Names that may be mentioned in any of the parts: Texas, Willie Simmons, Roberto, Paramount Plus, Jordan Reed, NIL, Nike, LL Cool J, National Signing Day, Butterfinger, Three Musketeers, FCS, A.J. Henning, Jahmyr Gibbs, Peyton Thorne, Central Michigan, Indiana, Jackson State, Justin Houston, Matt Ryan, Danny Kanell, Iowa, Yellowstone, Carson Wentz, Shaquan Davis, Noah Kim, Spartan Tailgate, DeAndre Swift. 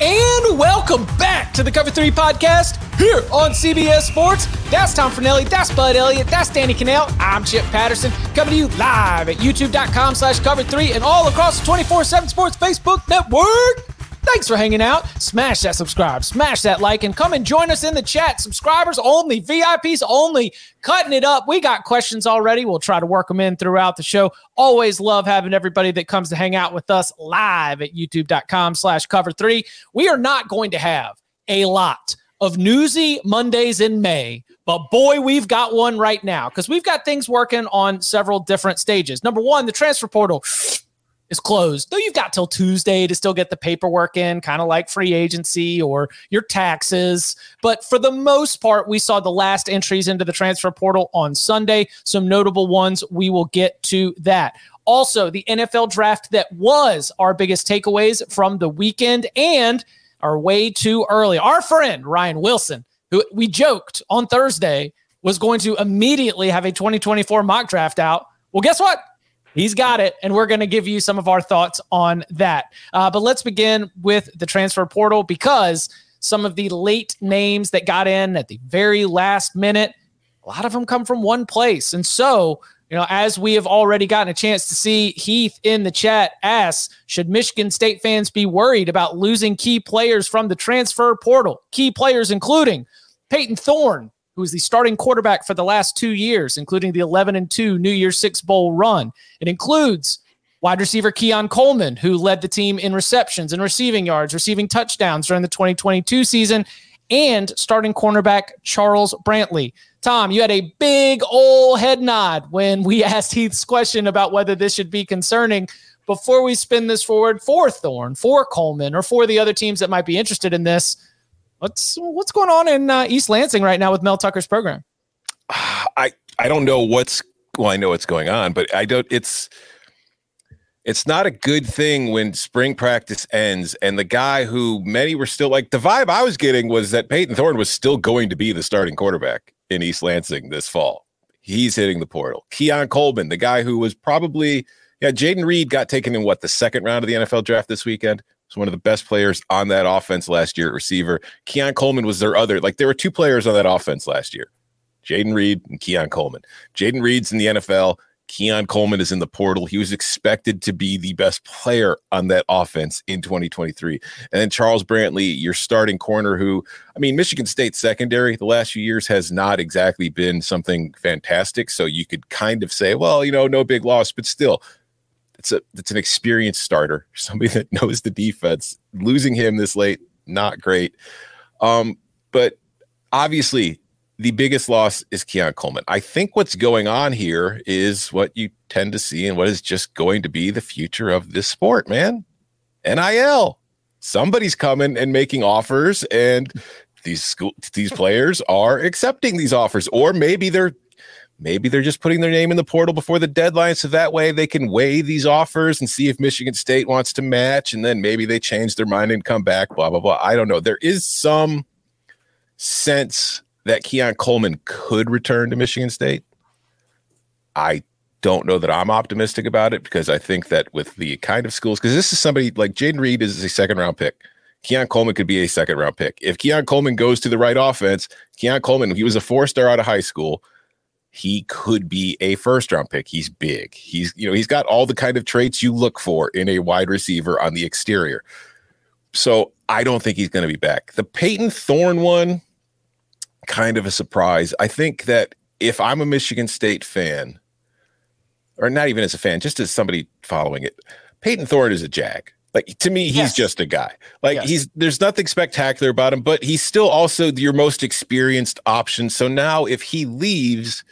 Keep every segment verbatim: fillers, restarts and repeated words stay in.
And welcome back to the Cover three Podcast here on C B S Sports. That's Tom Fornelli, that's Bud Elliott, that's Danny Kanell. I'm Chip Patterson, coming to you live at youtube dot com slash cover three and all across the twenty-four seven Sports Facebook network. Thanks for hanging out. Smash that subscribe, smash that like, and come and join us in the chat. Subscribers only, V I Ps only, cutting it up. We got questions already. We'll try to work them in throughout the show. Always love having everybody that comes to hang out with us live at youtube dot com slash cover three. We are not going to have a lot of newsy Mondays in May, but boy, we've got one right now because we've got things working on several different stages. Number one, the transfer portal is closed, though you've got till Tuesday to still get the paperwork in, kind of like free agency or your taxes. But for the most part, we saw the last entries into the transfer portal on Sunday. Some notable ones. We will get to that. Also, the N F L draft that was our biggest takeaways from the weekend and our way too early. Our friend, Ryan Wilson, who we joked on Thursday was going to immediately have a twenty twenty-four mock draft out. Well, guess what? He's got it, and we're going to give you some of our thoughts on that. Uh, but let's begin with the transfer portal because some of the late names that got in at the very last minute, a lot of them come from one place. And so, you know, as we have already gotten a chance to see, Heath in the chat asks, should Michigan State fans be worried about losing key players from the transfer portal? Key players including Peyton Thorne, who is the starting quarterback for the last two years, including the eleven and two New Year's Six Bowl run. It includes wide receiver Keon Coleman, who led the team in receptions and receiving yards, receiving touchdowns during the twenty twenty-two season, and starting cornerback Charles Brantley. Tom, you had a big old head nod when we asked Heath's question about whether this should be concerning. Before we spin this forward for Thorne, for Coleman, or for the other teams that might be interested in this, What's what's going on in uh, East Lansing right now with Mel Tucker's program? I, I don't know what's well I know what's going on, but I don't. It's it's not a good thing when spring practice ends and the guy who many were still like the vibe I was getting was that Peyton Thorne was still going to be the starting quarterback in East Lansing this fall. He's hitting the portal. Keon Coleman, the guy who was probably yeah Jayden Reed got taken in what the second round of the N F L draft this weekend. One of the best players on that offense last year at receiver. Keon Coleman was their other. Like, there were two players on that offense last year, Jayden Reed and Keon Coleman. Jayden Reed's in the N F L. Keon Coleman is in the portal. He was expected to be the best player on that offense in twenty twenty-three. And then Charles Brantley, your starting corner, who, I mean, Michigan State secondary the last few years has not exactly been something fantastic. So you could kind of say, well, you know, no big loss, but still, It's a it's an experienced starter, somebody that knows the defense. Losing him this late, not great. Um, but obviously, the biggest loss is Keon Coleman. I think what's going on here is what you tend to see and what is just going to be the future of this sport, man. N I L. Somebody's coming and making offers, and these school these players are accepting these offers, or maybe they're. Maybe they're just putting their name in the portal before the deadline, so that way they can weigh these offers and see if Michigan State wants to match, and then maybe they change their mind and come back, blah, blah, blah. I don't know. There is some sense that Keon Coleman could return to Michigan State, I don't know that I'm optimistic about it, because I think that with the kind of schools, because this is somebody like Jayden Reed is a second round pick. Keon Coleman could be a second round pick. If Keon Coleman goes to the right offense, Keon Coleman, he was a four star out of high school. He could be a first round pick. He's big. He's, you know, he's got all the kind of traits you look for in a wide receiver on the exterior. So I don't think he's going to be back. The Peyton Thorne one, kind of a surprise. I think that if I'm a Michigan State fan, or not even as a fan, just as somebody following it, Peyton Thorne is a jag. Like, to me, he's yes. just a guy. Like, yes. he's there's nothing spectacular about him, but he's still also your most experienced option. So now if he leaves,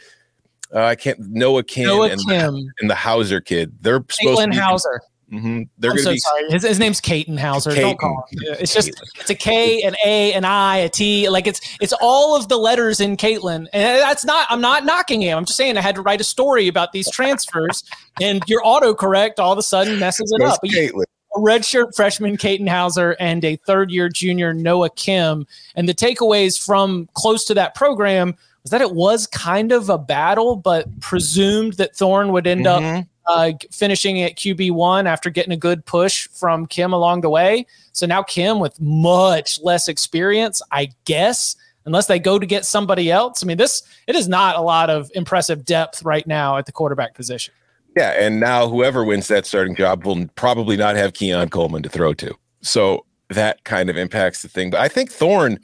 uh, I can't, Noah Kim, Noah and, Kim. and the Houser kid, they're supposed Aiden to be. Houser. Mm-hmm. They're I'm gonna so be, sorry. His, his name's Katin Houser. Katin. Don't call him. It's just it's a K, an A, an I, a T. Like it's it's all of the letters in Caitlin, and that's not. I'm not knocking him. I'm just saying I had to write a story about these transfers, and your autocorrect all of a sudden messes it That's up. Caitlin. A redshirt freshman Katin Houser and a third-year junior Noah Kim, and the takeaways from close to that program was that it was kind of a battle, but presumed that Thorne would end mm-hmm. up. Uh, finishing at Q B one after getting a good push from Kim along the way. So now Kim with much less experience, I guess, unless they go to get somebody else. I mean, this it is not a lot of impressive depth right now at the quarterback position. Yeah, and now whoever wins that starting job will probably not have Keon Coleman to throw to. So that kind of impacts the thing. But I think Thorne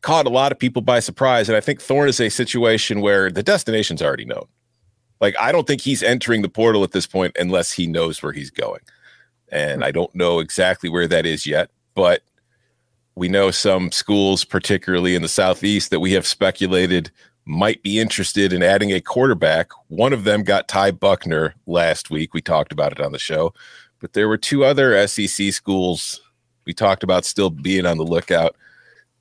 caught a lot of people by surprise, and I think Thorne is a situation where the destination's already known. Like, I don't think he's entering the portal at this point unless he knows where he's going. And I don't know exactly where that is yet, but we know some schools, particularly in the Southeast, that we have speculated might be interested in adding a quarterback. One of them got Ty Buckner last week. We talked about it on the show, but there were two other S E C schools we talked about still being on the lookout.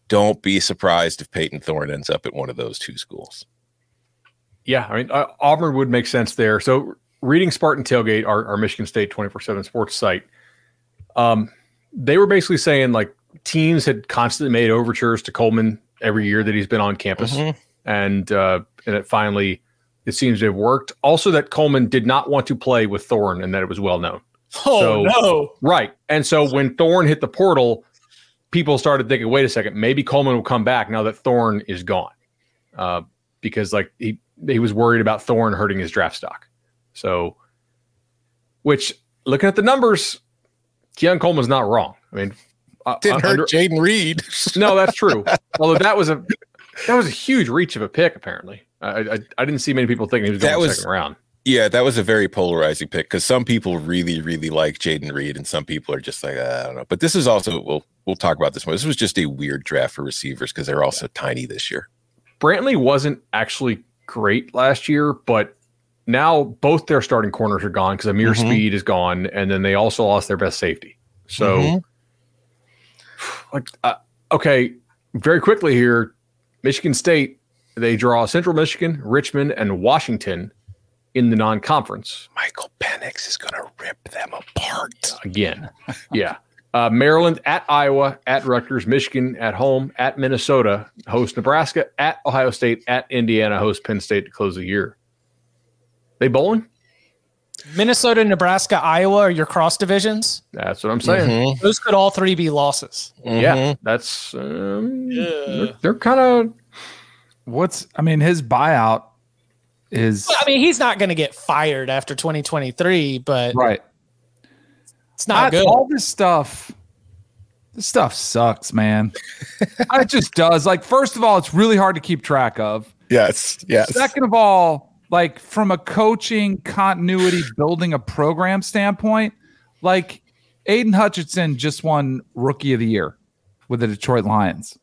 Don't be surprised if Peyton Thorne ends up at one of those two schools. Yeah, I mean, uh, Auburn would make sense there. So reading Spartan Tailgate, our, our Michigan State twenty-four seven sports site, um, they were basically saying, like, teams had constantly made overtures to Coleman every year that he's been on campus. Mm-hmm. And uh, and it finally, it seems to have worked. Also that Coleman did not want to play with Thorne and that it was well known. Oh, so, no. Right. And so when Thorne hit the portal, people started thinking, wait a second, maybe Coleman will come back now that Thorne is gone. Uh, because, like, he... he was worried about Thorne hurting his draft stock. So, which, looking at the numbers, Keon Coleman's not wrong. I mean, didn't uh, hurt Jayden Reed. No, that's true. Although that was a that was a huge reach of a pick. Apparently, I I, I didn't see many people thinking he was going that was, second round. Yeah, that was a very polarizing pick because some people really really like Jayden Reed and some people are just like I don't know. But this is also we'll we'll talk about this one. This was just a weird draft for receivers because they're all so tiny this year. Brantley wasn't actually great last year, but now both their starting corners are gone because Amir mm-hmm. Speed is gone, and then they also lost their best safety. So, mm-hmm. like, uh, okay, very quickly here, Michigan State, they draw Central Michigan, Richmond, and Washington in the non-conference. Michael Penix is going to rip them apart. Again, yeah. Uh, Maryland at Iowa, at Rutgers, Michigan at home, at Minnesota, host Nebraska, at Ohio State, at Indiana, host Penn State to close the year. They bowling? Minnesota, Nebraska, Iowa are your cross divisions. That's what I'm saying. Mm-hmm. Those could all three be losses. Mm-hmm. Yeah, that's um, yeah. They're, they're kind of what's I mean his buyout is. Well, I mean he's not going to get fired after twenty twenty-three, but right. It's not good. All this stuff, this stuff sucks, man. It just does. Like, first of all, it's really hard to keep track of. Yes, yes. Second of all, like, from a coaching continuity, building a program standpoint, like, Aiden Hutchinson just won Rookie of the Year with the Detroit Lions.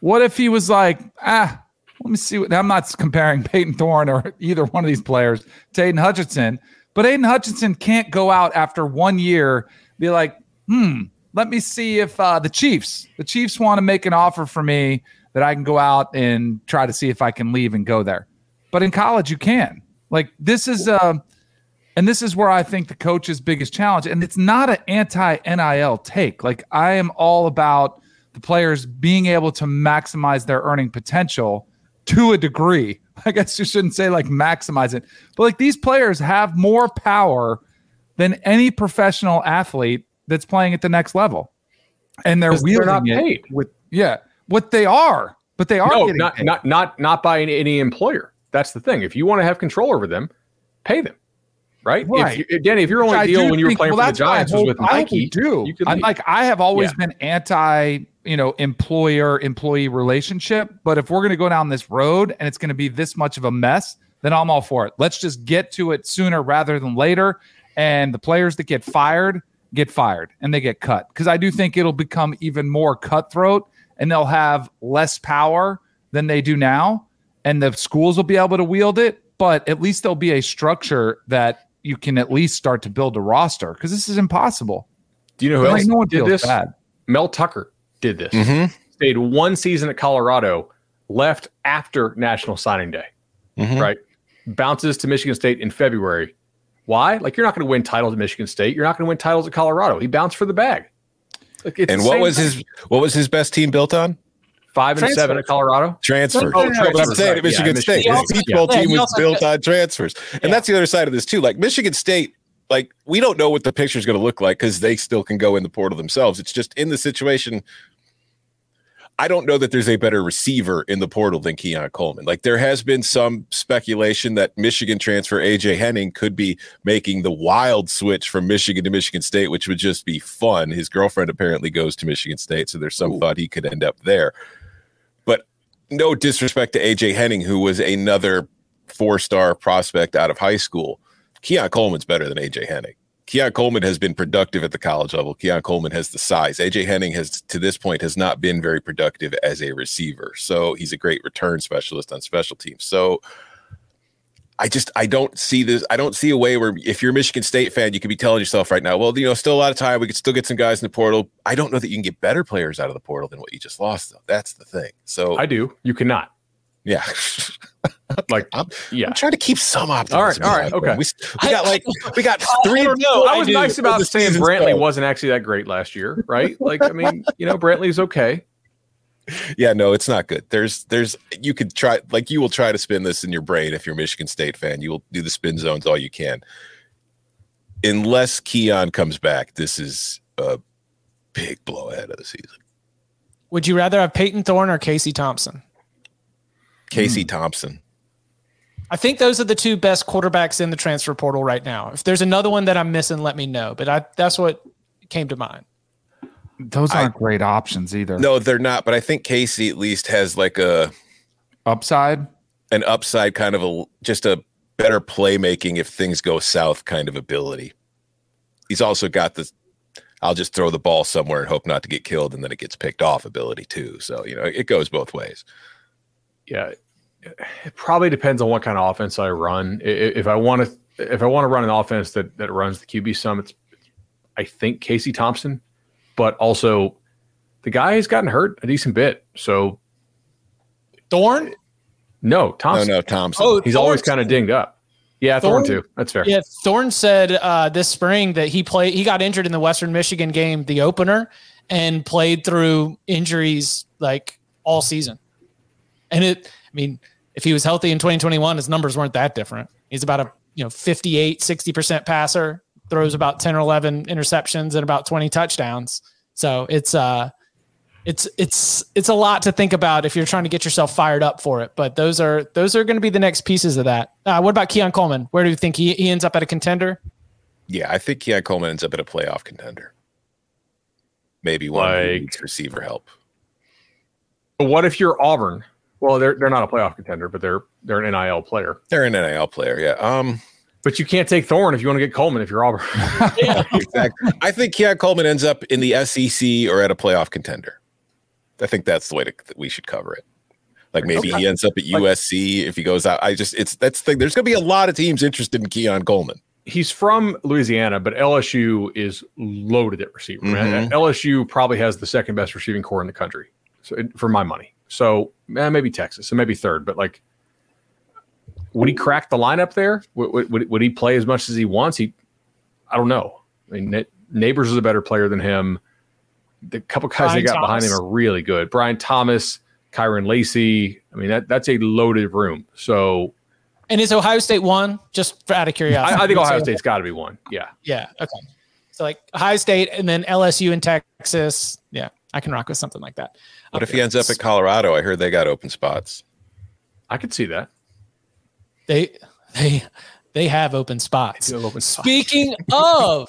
What if he was like, ah, let me see. What, I'm not comparing Peyton Thorne or either one of these players to Aiden Hutchinson. But Aiden Hutchinson can't go out after one year, be like, hmm, let me see if uh, the Chiefs, the Chiefs want to make an offer for me that I can go out and try to see if I can leave and go there. But in college, you can. Like, this is, uh, and this is where I think the coach's biggest challenge, and it's not an anti-N I L take. Like, I am all about the players being able to maximize their earning potential to a degree. I guess you shouldn't say like maximize it, but like these players have more power than any professional athlete that's playing at the next level. And they're wielding not paid with, yeah, what they are, but they are no, getting not, paid. not, not, not by any, any employer. That's the thing. If you want to have control over them, pay them. Right. right. If you, Danny, if your only deal when you were playing well, for the Giants was with Nike, do. You I'm like, I have always yeah. been anti, you know, employer employee relationship. But if we're going to go down this road and it's going to be this much of a mess, then I'm all for it. Let's just get to it sooner rather than later. And the players that get fired get fired and they get cut, because I do think it'll become even more cutthroat and they'll have less power than they do now. And the schools will be able to wield it. But at least there'll be a structure that you can at least start to build a roster, because this is impossible. Do you know who else no one did this? Bad. Mel Tucker did this. Mm-hmm. Stayed one season at Colorado, left after National Signing Day, mm-hmm. right? Bounces to Michigan State in February. Why? Like, you're not going to win titles at Michigan State. You're not going to win titles at Colorado. He bounced for the bag. Like, it's and what was thing. his what was his best team built on? Five and transfers. seven at Colorado. Transfers. Oh, transfers. That's what I'm saying at Michigan yeah, State. Michigan. This Peach Bowl yeah. team was built on transfers. And yeah. that's the other side of this, too. Like, Michigan State, like, we don't know what the picture is going to look like because they still can go in the portal themselves. It's just in the situation, I don't know that there's a better receiver in the portal than Keon Coleman. Like, there has been some speculation that Michigan transfer A J Henning could be making the wild switch from Michigan to Michigan State, which would just be fun. His girlfriend apparently goes to Michigan State, so there's some Ooh. thought he could end up there. No disrespect to A J Henning, who was another four-star prospect out of high school. Keon Coleman's better than A J Henning. Keon Coleman has been productive at the college level. Keon Coleman has the size. A J Henning has, to this point, has not been very productive as a receiver. So he's a great return specialist on special teams. So I just, I don't see this. I don't see a way where, if you're a Michigan State fan, you could be telling yourself right now, well, you know, still a lot of time. We could still get some guys in the portal. I don't know that you can get better players out of the portal than what you just lost, though. That's the thing. So I do. You cannot. Yeah. Like, I'm, yeah. I'm trying to keep some optimism. All right. All right. Okay. We, we got like, we got three. I, no, I was I nice about saying Brantley wasn't actually that great last year, right? Like, I mean, you know, Brantley's okay. Yeah, no, it's not good. There's, there's, you could try, like, you will try to spin this in your brain if you're a Michigan State fan. You will do the spin zones all you can. Unless Keon comes back, this is a big blow ahead of the season. Would you rather have Peyton Thorne or Casey Thompson? Casey hmm. Thompson. I think those are the two best quarterbacks in the transfer portal right now. If there's another one that I'm missing, let me know. But I, that's what came to mind. Those aren't I, great options either. No, they're not. But I think Casey at least has like a upside, an upside kind of a just a better playmaking if things go south kind of ability. He's also got this, I'll just throw the ball somewhere and hope not to get killed, and then it gets picked off ability too. So, you know, it goes both ways. Yeah, it probably depends on what kind of offense I run. If I want to, if I want to run an offense that that runs the Q B sum, it's I think Casey Thompson. But also, the guy has gotten hurt a decent bit. So, Thorne? No, Thompson. No, no, Thompson. Oh, he's Thorne's always kind of dinged up. Yeah, Thorne, Thorne too. That's fair. Yeah, Thorne said uh, this spring that he played. He got injured in the Western Michigan game, the opener, and played through injuries like all season. And it, I mean, if he was healthy in twenty twenty-one, his numbers weren't that different. He's about a you know fifty-eight, sixty percent passer. Throws about ten or eleven interceptions and about twenty touchdowns. So it's uh it's it's it's a lot to think about if you're trying to get yourself fired up for it. But those are those are going to be the next pieces of that. Uh, what about Keon Coleman? Where do you think he, he ends up at a contender? Yeah, I think Keon Coleman ends up at a playoff contender. Maybe one like, who needs receiver help. What if you're Auburn? Well, they're they're not a playoff contender, but they're they're an N I L player. They're an N I L player, yeah. Um But you can't take Thorne if you want to get Coleman if you're Auburn. Yeah. Exactly. I think Keon Coleman ends up in the S E C or at a playoff contender. I think that's the way to, that we should cover it. Like maybe okay. he ends up at U S C like, if he goes out. I just it's that's the thing. There's going to be a lot of teams interested in Keon Coleman. He's from Louisiana, but L S U is loaded at receiver. Mm-hmm. L S U probably has the second best receiving core in the country, so it, for my money. So eh, maybe Texas, and maybe third, but like. Would he crack the lineup there? Would, would, would he play as much as he wants? He, I don't know. I mean, Neighbors is a better player than him. the couple guys Brian they got Thomas. behind him are really good. Brian Thomas, Kyron Lacey. I mean, that that's a loaded room. So, and is Ohio State one? Just for, out of curiosity, I, I think Ohio State's got to be one. Yeah. Yeah. Okay. So like Ohio State and then L S U and Texas. Yeah, I can rock with something like that. What if he ends up at Colorado? I heard they got open spots. I could see that. They they they have open spots. Have open spots. Speaking of.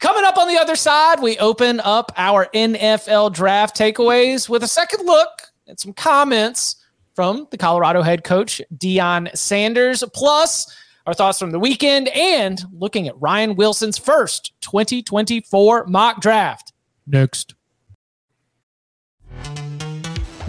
Coming up on the other side, we open up our N F L draft takeaways with a second look at some comments from the Colorado head coach, Deion Sanders, plus our thoughts from the weekend and looking at Ryan Wilson's first twenty twenty-four mock draft. Next.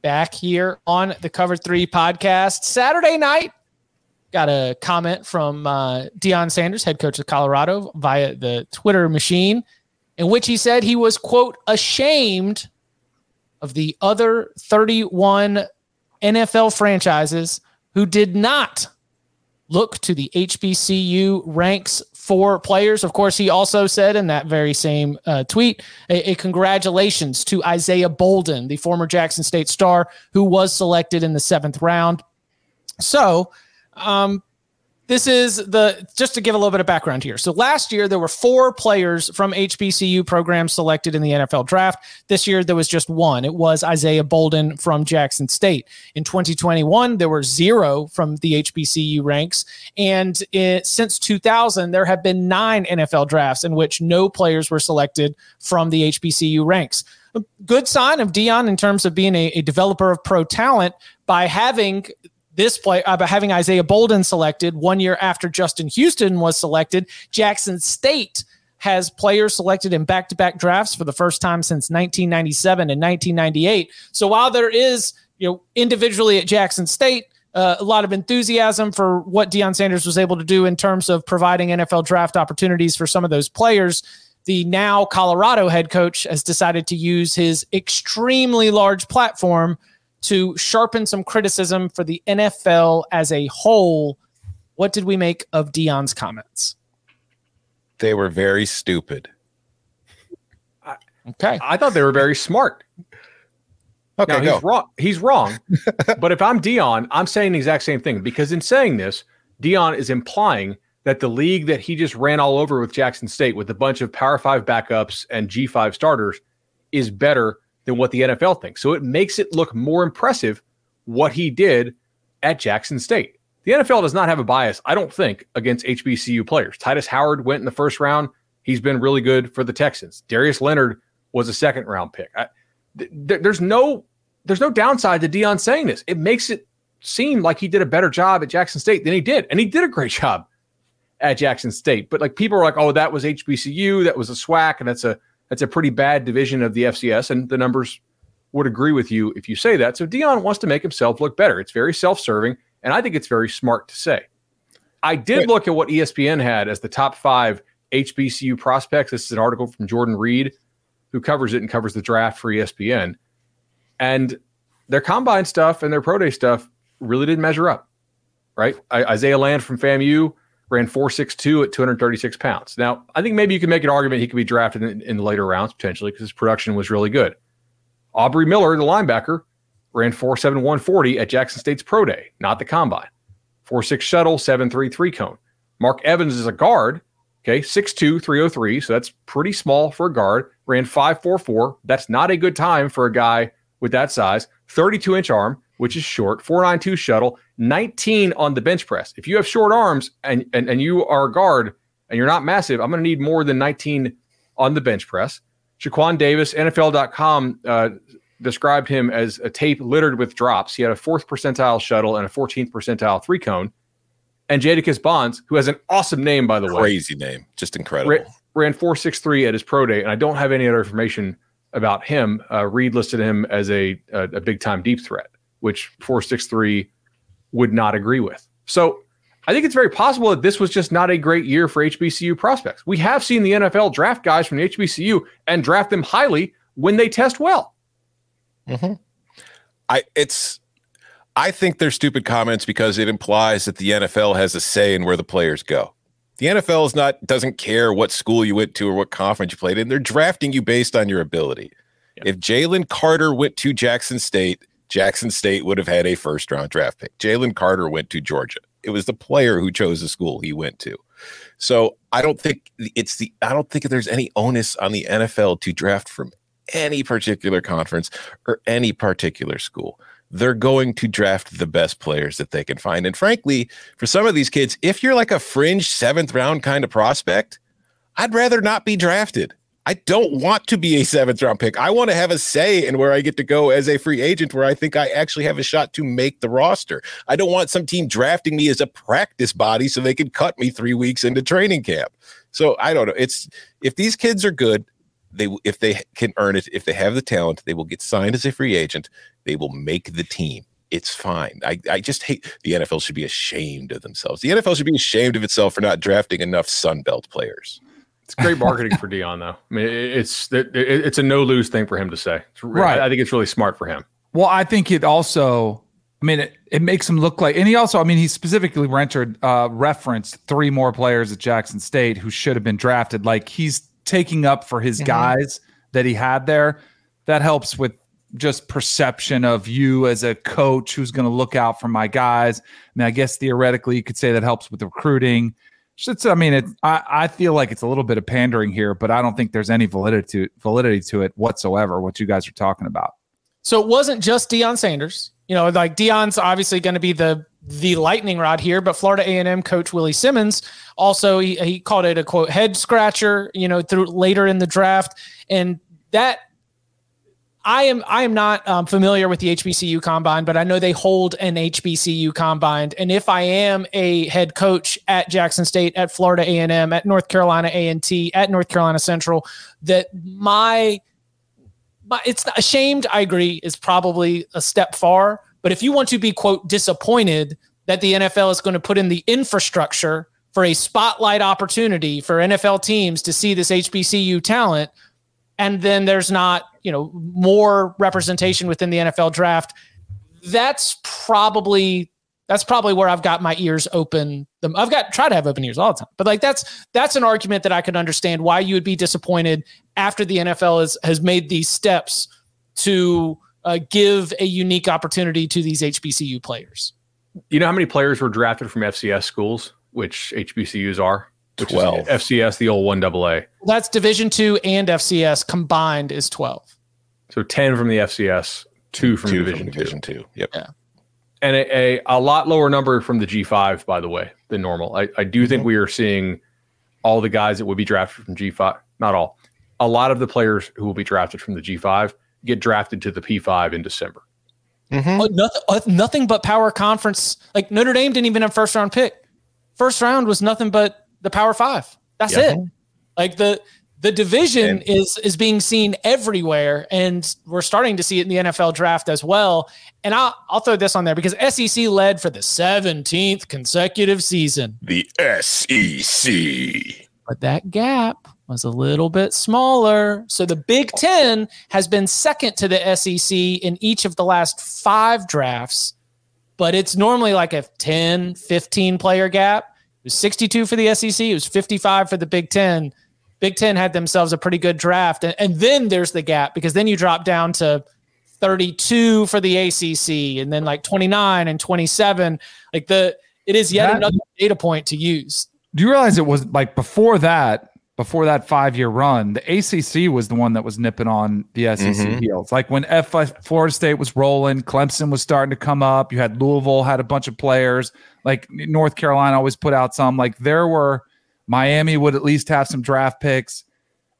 Back here on the Cover three Podcast Saturday night. Got a comment from uh, Deion Sanders, head coach of Colorado, via the Twitter machine, in which he said he was, quote, ashamed of the other thirty-one N F L franchises who did not look to the H B C U ranks for players. Of course, he also said in that very same uh, tweet, a, a congratulations to Isaiah Bolden, the former Jackson State star who was selected in the seventh round. So um, this is the, just to give a little bit of background here. So last year, there were four players from H B C U programs selected in the N F L draft. This year, there was just one. It was Isaiah Bolden from Jackson State. In twenty twenty-one, there were zero from the H B C U ranks. And it, since two thousand, there have been nine N F L drafts in which no players were selected from the H B C U ranks. A good sign of Deion in terms of being a, a developer of pro talent by having This play uh, by having Isaiah Bolden selected one year after Justin Houston was selected. Jackson State has players selected in back-to-back drafts for the first time since nineteen ninety-seven and nineteen ninety-eight. So while there is, you know, individually at Jackson State, uh, a lot of enthusiasm for what Deion Sanders was able to do in terms of providing N F L draft opportunities for some of those players, the now Colorado head coach has decided to use his extremely large platform to sharpen some criticism for the N F L as a whole. What did we make of Deion's comments? They were very stupid. I, okay. I thought they were very smart. Okay, now, go. He's wrong. He's wrong. But if I'm Deion, I'm saying the exact same thing, because in saying this, Deion is implying that the league that he just ran all over with Jackson State with a bunch of Power Five backups and G five starters is better than what the N F L thinks. So it makes it look more impressive what he did at Jackson State. The N F L does not have a bias, I don't think, against H B C U players. Titus Howard went in the first round. He's been really good for the Texans. Darius Leonard was a second round pick. I, th- there's no there's no downside to Deion saying this. It makes it seem like he did a better job at Jackson State than he did. And he did a great job at Jackson State. But like people are like, oh, that was H B C U, that was a SWAC, and that's a That's a pretty bad division of the F C S, and the numbers would agree with you if you say that. So Deion wants to make himself look better. It's very self-serving, and I think it's very smart to say. I did Wait. look at what E S P N had as the top five H B C U prospects. This is an article from Jordan Reed, who covers it and covers the draft for E S P N. And their combine stuff and their pro day stuff really didn't measure up, right? I, Isaiah Land from FAMU ran four six two at two hundred thirty-six pounds. Now, I think maybe you could make an argument he could be drafted in, in later rounds, potentially, because his production was really good. Aubrey Miller, the linebacker, ran four seven one forty at Jackson State's pro day, not the combine. four six shuttle, seven three three cone. Mark Evans is a guard, Okay, six two, three oh three, so that's pretty small for a guard. Ran five four four. That's not a good time for a guy with that size. thirty-two inch arm, which is short. four ninety-two shuttle. nineteen on the bench press. If you have short arms and, and, and you are a guard and you're not massive, I'm going to need more than nineteen on the bench press. Shaquan Davis, N F L dot com, uh, described him as a tape littered with drops. He had a fourth percentile shuttle and a fourteenth percentile three cone. And Jadakiss Bonds, who has an awesome name, by the way. Crazy name. Just incredible. Ran, ran four sixty-three at his pro day, and I don't have any other information about him. Uh, Reed listed him as a, a, a big-time deep threat, which four sixty-three would not agree with. So I think it's very possible that this was just not a great year for H B C U prospects. We have seen the N F L draft guys from the H B C U and draft them highly when they test well. Mm-hmm. I it's I think they're stupid comments because it implies that the N F L has a say in where the players go. The N F L is not doesn't care what school you went to or what conference you played in. They're drafting you based on your ability. Yeah. If Jalen Carter went to Jackson State, Jackson State would have had a first round draft pick. Jalen Carter went to Georgia. It was the player who chose the school he went to. So I don't think it's the I don't think there's any onus on the N F L to draft from any particular conference or any particular school. They're going to draft the best players that they can find. And frankly, for some of these kids, if you're like a fringe seventh round kind of prospect, I'd rather not be drafted. I don't want to be a seventh round pick. I want to have a say in where I get to go as a free agent, where I think I actually have a shot to make the roster. I don't want some team drafting me as a practice body so they can cut me three weeks into training camp. So I don't know. It's if these kids are good, They, if they can earn it, if they have the talent, they will get signed as a free agent. They will make the team. It's fine. I, I just hate the N F L should be ashamed of themselves. The N F L should be ashamed of itself for not drafting enough Sunbelt players. It's great marketing for Deion, though. I mean, it's it, it's a no lose thing for him to say. It's, right. I, I think it's really smart for him. Well, I think it also. I mean, it, it makes him look like, and he also, I mean, he specifically rendered, uh, referenced three more players at Jackson State who should have been drafted. Like he's taking up for his mm-hmm. guys that he had there. That helps with just perception of you as a coach who's going to look out for my guys. I mean, I guess theoretically you could say that helps with the recruiting. It's, I mean, it, I, I feel like it's a little bit of pandering here, but I don't think there's any validity to, validity to it whatsoever, what you guys are talking about. So it wasn't just Deion Sanders. You know, like Deion's obviously going to be the the lightning rod here, but Florida A and M coach Willie Simmons also, he, he called it a quote head scratcher, you know, through later in the draft. And that I am, I am not um, familiar with the H B C U combine, but I know they hold an H B C U combine. And if I am a head coach at Jackson State, at Florida A and M, at North Carolina A and T, at North Carolina Central, that my, my it's not, ashamed. I agree is probably a step far. But if you want to be, quote, disappointed that the N F L is going to put in the infrastructure for a spotlight opportunity for N F L teams to see this H B C U talent, and then there's not, you know, more representation within the N F L draft, that's probably that's probably where I've got my ears open. I've got try to have open ears all the time. But like that's that's an argument that I could understand why you would be disappointed after the N F L has has made these steps to Uh, give a unique opportunity to these H B C U players. You know how many players were drafted from F C S schools, which H B C Us are? Which twelve. F C S, the old one double A. That's Division two and F C S combined is twelve. So ten from the F C S, two from two Division from Division two. two. Yep. Yeah. And a, a, a lot lower number from the G five, by the way, than normal. I, I do think mm-hmm. we are seeing all the guys that would be drafted from G five, not all, a lot of the players who will be drafted from the G five get drafted to the P five in December. Mm-hmm. Oh, nothing, oh, nothing but power conference. Like Notre Dame didn't even have first round pick. First round was nothing but the Power Five. That's yeah. it. Like the the division and, is is being seen everywhere, and we're starting to see it in the N F L draft as well. And I'll I'll throw this on there because S E C led for the seventeenth consecutive season. The S E C. But that gap was a little bit smaller. So the Big Ten has been second to the S E C in each of the last five drafts, but it's normally like a ten, fifteen player gap. It was sixty-two for the S E C. It was fifty-five for the Big Ten. Big Ten had themselves a pretty good draft. And, and then there's the gap because then you drop down to thirty-two for the A C C and then like twenty-nine and twenty-seven. Like the, it is yet that, another data point to use. Do you realize it was like before that, before that five-year run, the A C C was the one that was nipping on the S E C mm-hmm. heels. Like when F- Florida State was rolling, Clemson was starting to come up. You had Louisville had a bunch of players. Like North Carolina always put out some. Like there were Miami would at least have some draft picks.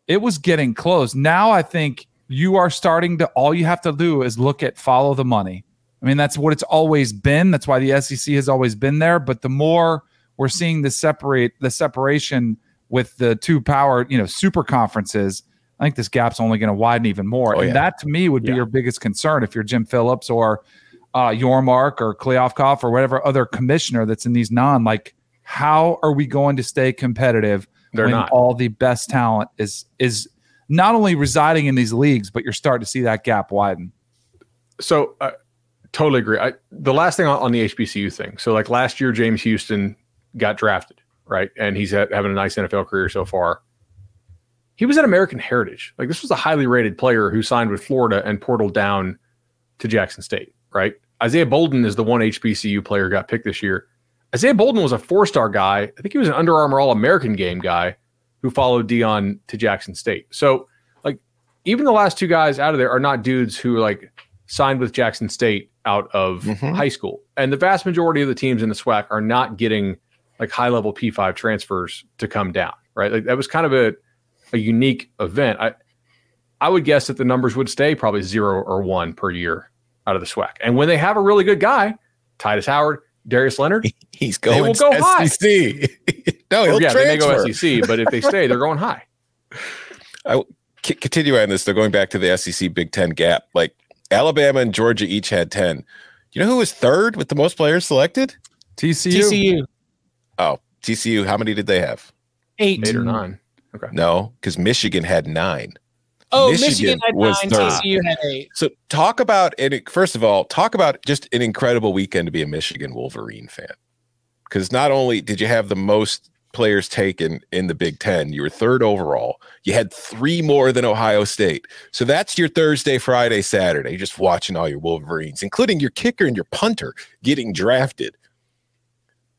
It was getting close. Now I think you are starting to – all you have to do is look at follow the money. I mean, that's what it's always been. That's why the S E C has always been there. But the more we're seeing the separate the separation with the two power, you know, super conferences, I think this gap's only going to widen even more. Oh, and yeah. that, to me, would be yeah. your biggest concern if you're Jim Phillips or uh, Yormark or Kleofkoff or whatever other commissioner that's in these non. Like, how are we going to stay competitive They're when not. all the best talent is is not only residing in these leagues, but you're starting to see that gap widen? So, uh, totally agree. I, the last thing on, on the H B C U thing. So, like last year, James Houston got drafted, right? And he's ha- having a nice N F L career so far. He was at American Heritage. Like this was a highly rated player who signed with Florida and portaled down to Jackson State, right? Isaiah Bolden is the one H B C U player who got picked this year. Isaiah Bolden was a four-star guy. I think he was an Under Armour All-American game guy who followed Deion to Jackson State. So, like, even the last two guys out of there are not dudes who, like, signed with Jackson State out of mm-hmm. high school. And the vast majority of the teams in the SWAC are not getting, like, high-level P five transfers to come down, right? Like, that was kind of a, a unique event. I I would guess that the numbers would stay probably zero or one per year out of the SWAC. And when they have a really good guy, Titus Howard, Darius Leonard, he's going will go high. S E C. No, he'll yeah, transfer. They may go S E C, but if they stay, they're going high. I c- continue on this. They're going back to the S E C Big Ten gap. Like Alabama and Georgia each had ten. You know who was third with the most players selected? T C U. T C U. Oh, T C U. How many did they have? Eight, eight or nine. Okay. No, because Michigan had nine. Oh, Michigan, Michigan had was nine, third. T C U had eight. So talk about, and it, first of all, talk about just an incredible weekend to be a Michigan Wolverine fan. Because not only did you have the most players taken in the Big Ten, you were third overall. You had three more than Ohio State. So that's your Thursday, Friday, Saturday. You're just watching all your Wolverines, including your kicker and your punter getting drafted.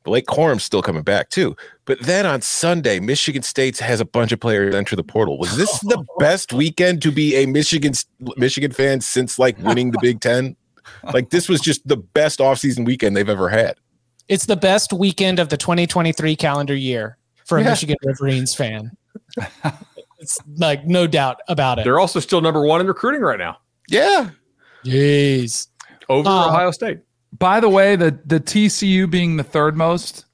Blake Corum's still coming back, too. But then on Sunday, Michigan State has a bunch of players enter the portal. Was this the best weekend to be a Michigan Michigan fan since, like, winning the Big Ten? Like, this was just the best offseason weekend they've ever had. It's the best weekend of the twenty twenty-three calendar year for a yeah. Michigan Wolverines fan. It's, like, no doubt about it. They're also still number one in recruiting right now. Yeah. Jeez. Over um, Ohio State. By the way, the, the T C U being the third most,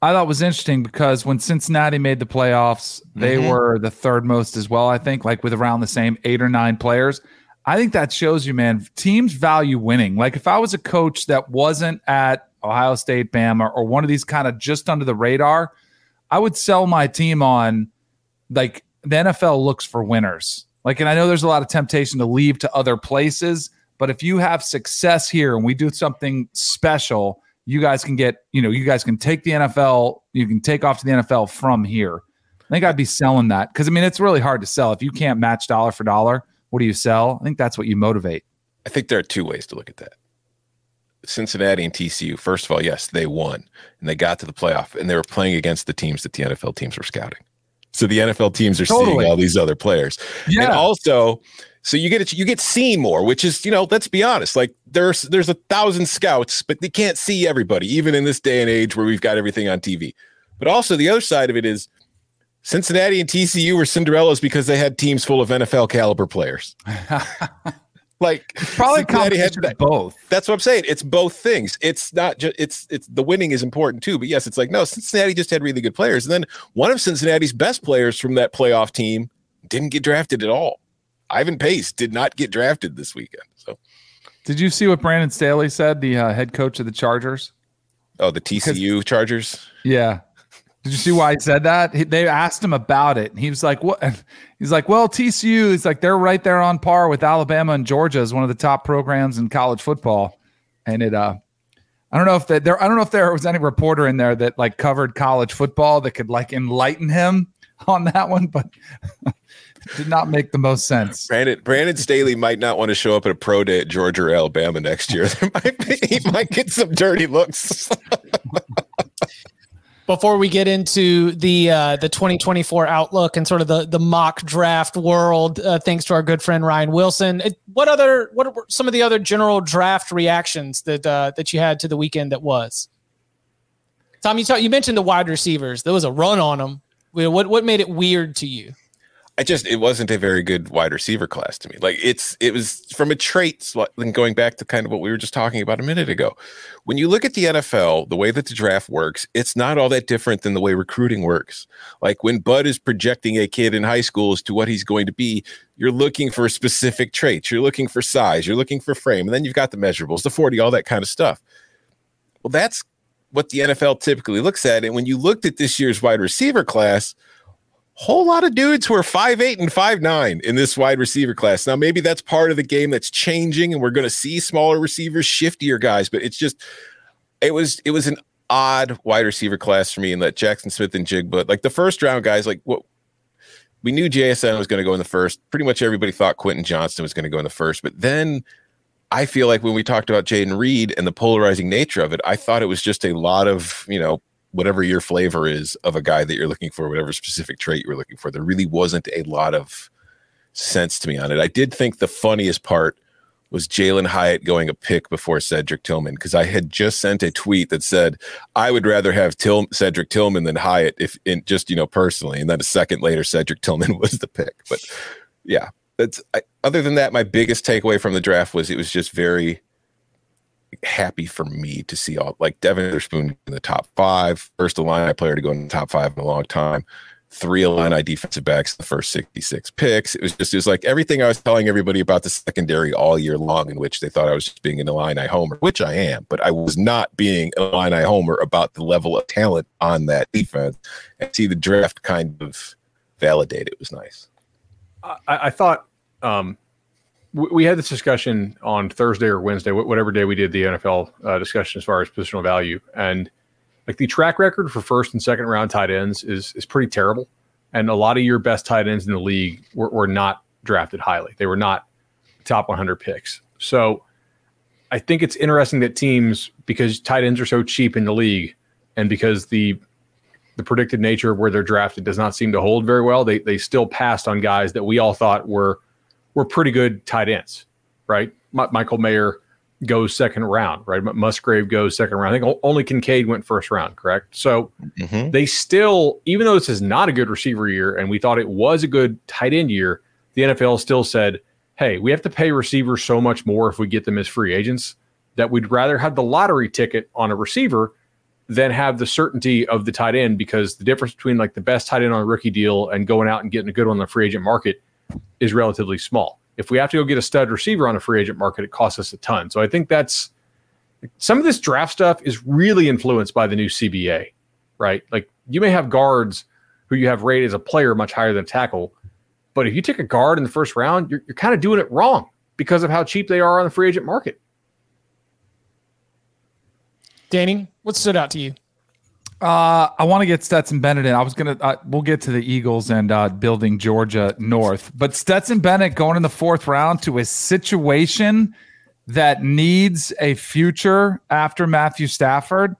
I thought was interesting because when Cincinnati made the playoffs, they mm-hmm. were the third most as well, I think, like with around the same eight or nine players. I think that shows you, man, teams value winning. Like if I was a coach that wasn't at Ohio State, Bama, or one of these kind of just under the radar, I would sell my team on like the N F L looks for winners. Like, and I know there's a lot of temptation to leave to other places, but if you have success here and we do something special, you guys can get, you know, you guys can take the N F L, you can take off to the N F L from here. I think I'd be selling that because, I mean, it's really hard to sell. If you can't match dollar for dollar, what do you sell? I think that's what you motivate. I think there are two ways to look at that. Cincinnati and T C U, first of all, yes, they won and they got to the playoff and they were playing against the teams that the N F L teams were scouting. So the N F L teams are totally seeing all these other players. Yeah. And also, so you get you get seen more, which is, you know, let's be honest, like there's there's a thousand scouts, but they can't see everybody, even in this day and age where we've got everything on T V. But also the other side of it is Cincinnati and T C U were Cinderellas because they had teams full of N F L caliber players. Like it's probably Cincinnati had that. Both. That's what I'm saying. It's both things. It's not just it's it's the winning is important too. But yes, it's like no, Cincinnati just had really good players, and then one of Cincinnati's best players from that playoff team didn't get drafted at all. Ivan Pace did not get drafted this weekend. So, did you see what Brandon Staley said, the uh, head coach of the Chargers? Oh, the T C U Chargers? Yeah. Did you see why he said that? He, they asked him about it, and he was like, "What?" He's like, "Well, T C U is like they're right there on par with Alabama and Georgia as one of the top programs in college football." And it, uh, I don't know if that there, I don't know if there was any reporter in there that like covered college football that could like enlighten him on that one, but. Did not make the most sense. Brandon Brandon Staley might not want to show up at a pro day at Georgia or Alabama next year. There might be, he might get some dirty looks. before we get into the uh, the twenty twenty-four outlook and sort of the, the mock draft world, uh, thanks to our good friend Ryan Wilson. What other what were some of the other general draft reactions that uh, that you had to the weekend that was? Tom, you talk, you mentioned the wide receivers. There was a run on them. What what made it weird to you? I just it wasn't a very good wide receiver class to me. Like it's it was from a trait, and going back to kind of what we were just talking about a minute ago. When you look at the N F L, the way that the draft works, it's not all that different than the way recruiting works. Like when Bud is projecting a kid in high school as to what he's going to be, you're looking for specific traits. You're looking for size. You're looking for frame. And then you've got the measurables, the forty, all that kind of stuff. Well, that's what the N F L typically looks at. And when you looked at this year's wide receiver class, whole lot of dudes who are five eight and five nine in this wide receiver class. Now, maybe that's part of the game that's changing, and we're going to see smaller receivers, shiftier guys, but it's just, it was it was an odd wide receiver class for me, and that Jackson Smith and Jigba, like the first round guys, like what we knew J S N was going to go in the first. Pretty much everybody thought Quentin Johnston was going to go in the first, but then I feel like when we talked about Jayden Reed and the polarizing nature of it, I thought it was just a lot of, you know, whatever your flavor is of a guy that you're looking for, whatever specific trait you were looking for. There really wasn't a lot of sense to me on it. I did think the funniest part was Jalen Hyatt going a pick before Cedric Tillman, because I had just sent a tweet that said, I would rather have Till- Cedric Tillman than Hyatt, if in just, you know, personally. And then a second later, Cedric Tillman was the pick. But yeah, that's I, other than that, my biggest takeaway from the draft was it was just very happy for me to see all, like, Devin Witherspoon in the top five, first Illini player to go in the top five in a long time, three Illini defensive backs in the first sixty-six picks. It was just, it was like everything I was telling everybody about the secondary all year long, in which they thought I was just being an Illini homer, which I am, but I was not being an Illini homer about the level of talent on that defense. And see the draft kind of validate it. It was nice. I, I thought, um, we had this discussion on Thursday or Wednesday, whatever day we did the N F L uh, discussion as far as positional value. And like the track record for first and second round tight ends is is pretty terrible. And a lot of your best tight ends in the league were, were not drafted highly. They were not top one hundred picks. So I think it's interesting that teams, because tight ends are so cheap in the league and because the the predicted nature of where they're drafted does not seem to hold very well, they they still passed on guys that we all thought were We're pretty good tight ends, right? M- Michael Mayer goes second round, right? M- Musgrave goes second round. I think only Kincaid went first round, correct? So mm-hmm. They still, even though this is not a good receiver year and we thought it was a good tight end year, the N F L still said, hey, we have to pay receivers so much more if we get them as free agents that we'd rather have the lottery ticket on a receiver than have the certainty of the tight end, because the difference between like the best tight end on a rookie deal and going out and getting a good one on the free agent market is relatively small. If we have to go get a stud receiver on a free agent market, it costs us a ton. So I think that's some of this draft stuff is really influenced by the new C B A, right? Like you may have guards who you have rated as a player much higher than a tackle, but if you take a guard in the first round, you're, you're kind of doing it wrong because of how cheap they are on the free agent market. Danny, what stood out to you? Uh, I want to get Stetson Bennett in. I was going to, uh, we'll get to the Eagles and uh, building Georgia North, but Stetson Bennett going in the fourth round to a situation that needs a future after Matthew Stafford.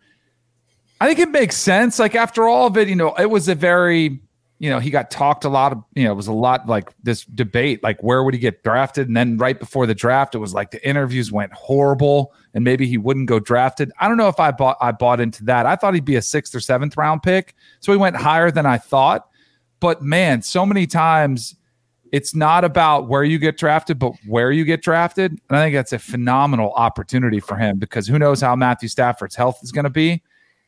I think it makes sense. Like after all of it, you know, it was a very, you know, he got talked a lot of, you know, it was a lot like this debate, like where would he get drafted? And then right before the draft, it was like the interviews went horrible and maybe he wouldn't go drafted. I don't know if I bought I bought into that. I thought he'd be a sixth or seventh round pick. So he went higher than I thought. But man, so many times it's not about where you get drafted, but where you get drafted. And I think that's a phenomenal opportunity for him, because who knows how Matthew Stafford's health is going to be.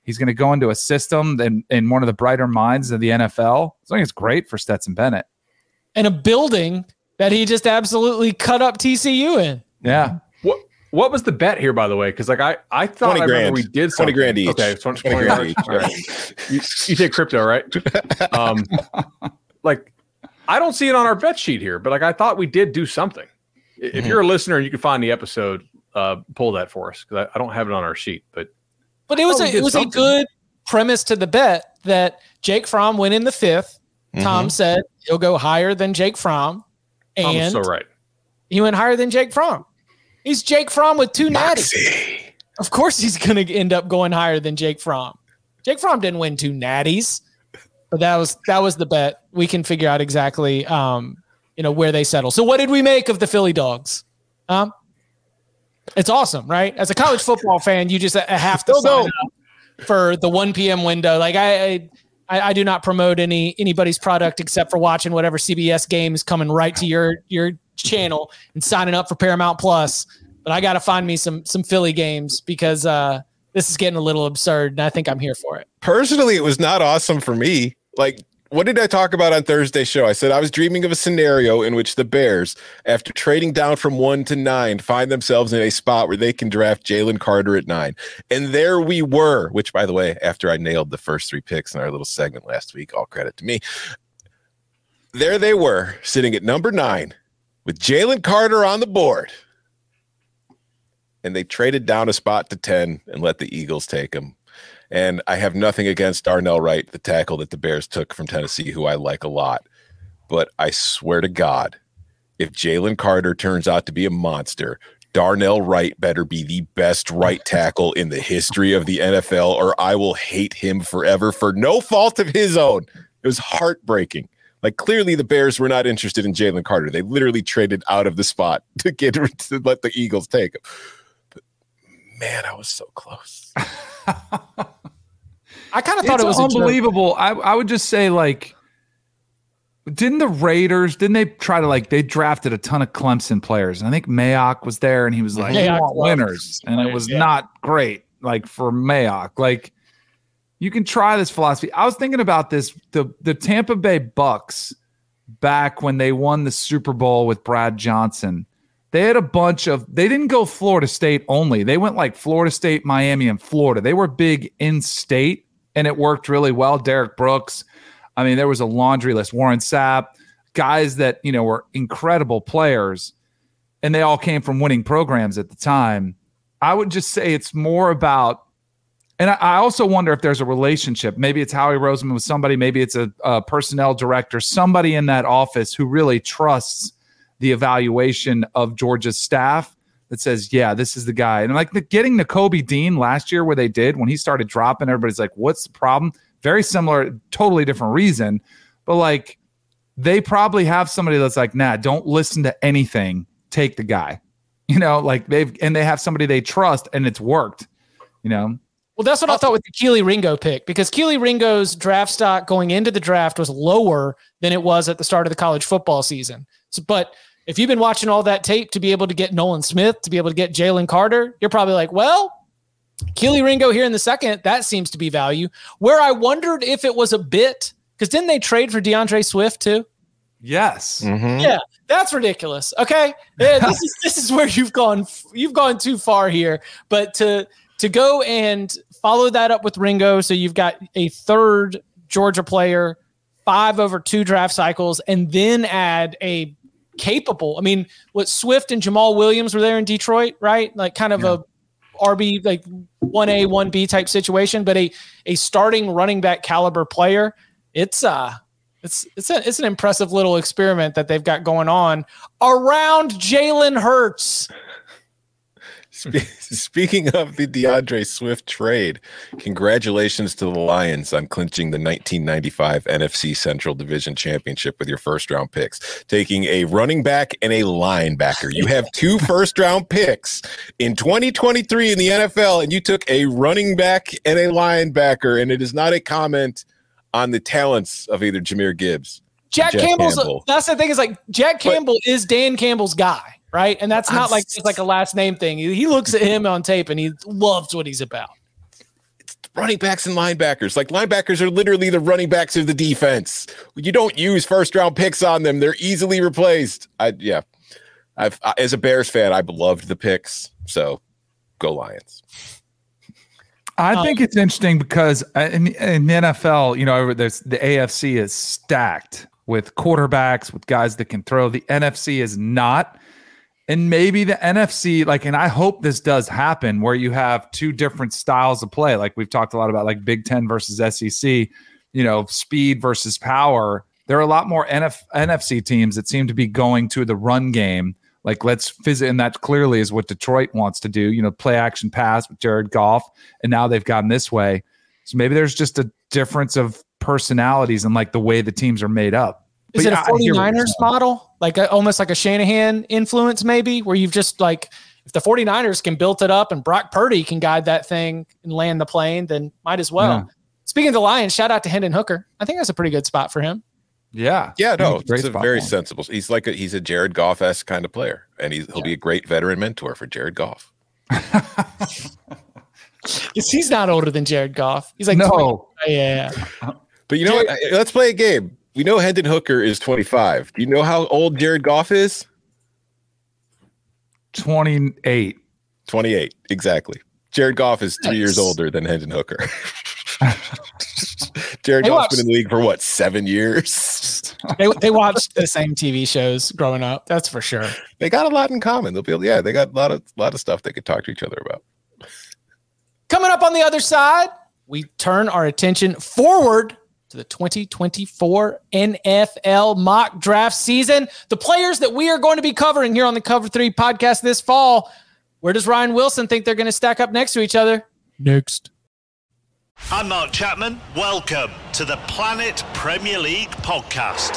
He's going to go into a system in, in one of the brighter minds of the N F L. So I think it's great for Stetson Bennett. And a building that he just absolutely cut up T C U in. Yeah. What What was the bet here, by the way? Because like I, I thought I remember we did something. twenty grand each. Okay, twenty, twenty, twenty grand each. All right. you, you take crypto, right? Um, like I don't see it on our bet sheet here, but like I thought we did do something. If mm-hmm. you're a listener and you can find the episode, uh, pull that for us, because I, I don't have it on our sheet, but. But it was, a, it was a good premise to the bet that Jake Fromm went in the fifth. Mm-hmm. Tom said he'll go higher than Jake Fromm. And so right. He went higher than Jake Fromm. He's Jake Fromm with two natties. Of course he's going to end up going higher than Jake Fromm. Jake Fromm didn't win two natties, but that was that was the bet. We can figure out exactly, um, you know, where they settle. So, what did we make of the Philly Dogs? Um, it's awesome, right? As a college football fan, you just uh, have to sign up for the one p.m. window. Like I, I, I do not promote any anybody's product except for watching whatever C B S game is coming right to your your channel and signing up for Paramount+. But I got to find me some some Philly games because uh, this is getting a little absurd, and I think I'm here for it. Personally, it was not awesome for me. Like, what did I talk about on Thursday's show? I said I was dreaming of a scenario in which the Bears, after trading down from one to nine, find themselves in a spot where they can draft Jalen Carter at nine. And there we were, which, by the way, after I nailed the first three picks in our little segment last week, all credit to me. There they were, sitting at number nine with Jalen Carter on the board. And they traded down a spot to ten and let the Eagles take him. And I have nothing against Darnell Wright, the tackle that the Bears took from Tennessee, who I like a lot. But I swear to God, if Jalen Carter turns out to be a monster, Darnell Wright better be the best right tackle in the history of the N F L, or I will hate him forever for no fault of his own. It was heartbreaking. Like, clearly the Bears were not interested in Jalen Carter. They literally traded out of the spot to get to let the Eagles take him. But man, I was so close. I kind of thought it's it was unbelievable. I, I would just say, like, didn't the Raiders, didn't they try to, like, they drafted a ton of Clemson players. And I think Mayock was there and he was like, Mayock we want winners. And it was yeah. not great, like, for Mayock. Like, you can try this philosophy. I was thinking about this, the, the Tampa Bay Bucks back when they won the Super Bowl with Brad Johnson. They had a bunch of, they didn't go Florida State only. They went like Florida State, Miami, and Florida. They were big in state, and it worked really well. Derek Brooks. I mean, there was a laundry list. Warren Sapp, guys that, you know, were incredible players, and they all came from winning programs at the time. I would just say it's more about, and I, I also wonder if there's a relationship. Maybe it's Howie Roseman with somebody. Maybe it's a, a personnel director, somebody in that office who really trusts the evaluation of Georgia's staff that says, yeah, this is the guy. And like the, getting the Kobe Dean last year where they did, when he started dropping, everybody's like, what's the problem? Very similar, totally different reason. But like, they probably have somebody that's like, nah, don't listen to anything. Take the guy, you know, like they've, and they have somebody they trust, and it's worked, you know? Well, that's what I thought with the Keely Ringo pick, because Keely Ringo's draft stock going into the draft was lower than it was at the start of the college football season. So, but if you've been watching all that tape to be able to get Nolan Smith, to be able to get Jalen Carter, you're probably like, well, Keely Ringo here in the second, that seems to be value. Where I wondered if it was a bit, because didn't they trade for DeAndre Swift too? Yes. Mm-hmm. Yeah, that's ridiculous. Okay, yeah, this is this is where you've gone. You've gone too far here. But to to go and follow that up with Ringo, so you've got a third Georgia player, five over two draft cycles, and then add a capable. I mean, what Swift and Jamal Williams were there in Detroit, right? Like kind of yeah. a R B, like one A, one B type situation, but a a starting running back caliber player. It's uh it's it's a, it's an impressive little experiment that they've got going on around Jalen Hurts. Speaking of the DeAndre Swift trade, congratulations to the Lions on clinching the nineteen ninety-five N F C Central Division Championship with your first-round picks, taking a running back and a linebacker. You have two first-round picks in twenty twenty-three in the N F L, and you took a running back and a linebacker, and it is not a comment on the talents of either Jahmyr Gibbs. Jack, Jack Campbell's Campbell. That's the thing, is like Jack Campbell but, is Dan Campbell's guy. Right, and that's not like just like a last name thing. He looks at him on tape and he loves what he's about. It's running backs and linebackers. Like linebackers are literally the running backs of the defense. You don't use first round picks on them; they're easily replaced. I yeah, I've I, as a Bears fan, I loved the picks. So, go Lions. I um, think it's interesting because in, in the N F L, you know, there's the A F C is stacked with quarterbacks, with guys that can throw. The N F C is not. And maybe the N F C, like, and I hope this does happen, where you have two different styles of play. Like we've talked a lot about, like Big Ten versus S E C, you know, speed versus power. There are a lot more N F- N F C teams that seem to be going to the run game. Like let's visit, and that clearly is what Detroit wants to do. You know, play action pass with Jared Goff, and now they've gotten this way. So maybe there's just a difference of personalities and like the way the teams are made up. But is it yeah, a 49ers model? Like a, almost like a Shanahan influence maybe, where you've just like, if the 49ers can build it up and Brock Purdy can guide that thing and land the plane, then might as well. Yeah. Speaking of the Lions, shout out to Hendon Hooker. I think that's a pretty good spot for him. Yeah. Yeah, no, it's a very sensible. He's like a, he's a Jared Goff-esque kind of player, and he's, he'll yeah. be a great veteran mentor for Jared Goff. Because he's not older than Jared Goff. He's like, no. twenty Yeah. But you know Jared, what? Let's play a game. We know Hendon Hooker is twenty-five. Do you know how old Jared Goff is? twenty-eight. twenty-eight, exactly. Jared Goff is three nice. years older than Hendon Hooker. Jared they Goff's watched, been in the league for, what, seven years? they, they watched the same T V shows growing up. That's for sure. They got a lot in common. They'll be able, yeah, they got a lot of lot of stuff they could talk to each other about. Coming up on the other side, we turn our attention forward to the twenty twenty-four N F L mock draft season. The players that we are going to be covering here on the Cover three podcast this fall. Where does Ryan Wilson think they're going to stack up next to each other? Next. I'm Mark Chapman. Welcome to the Planet Premier League podcast.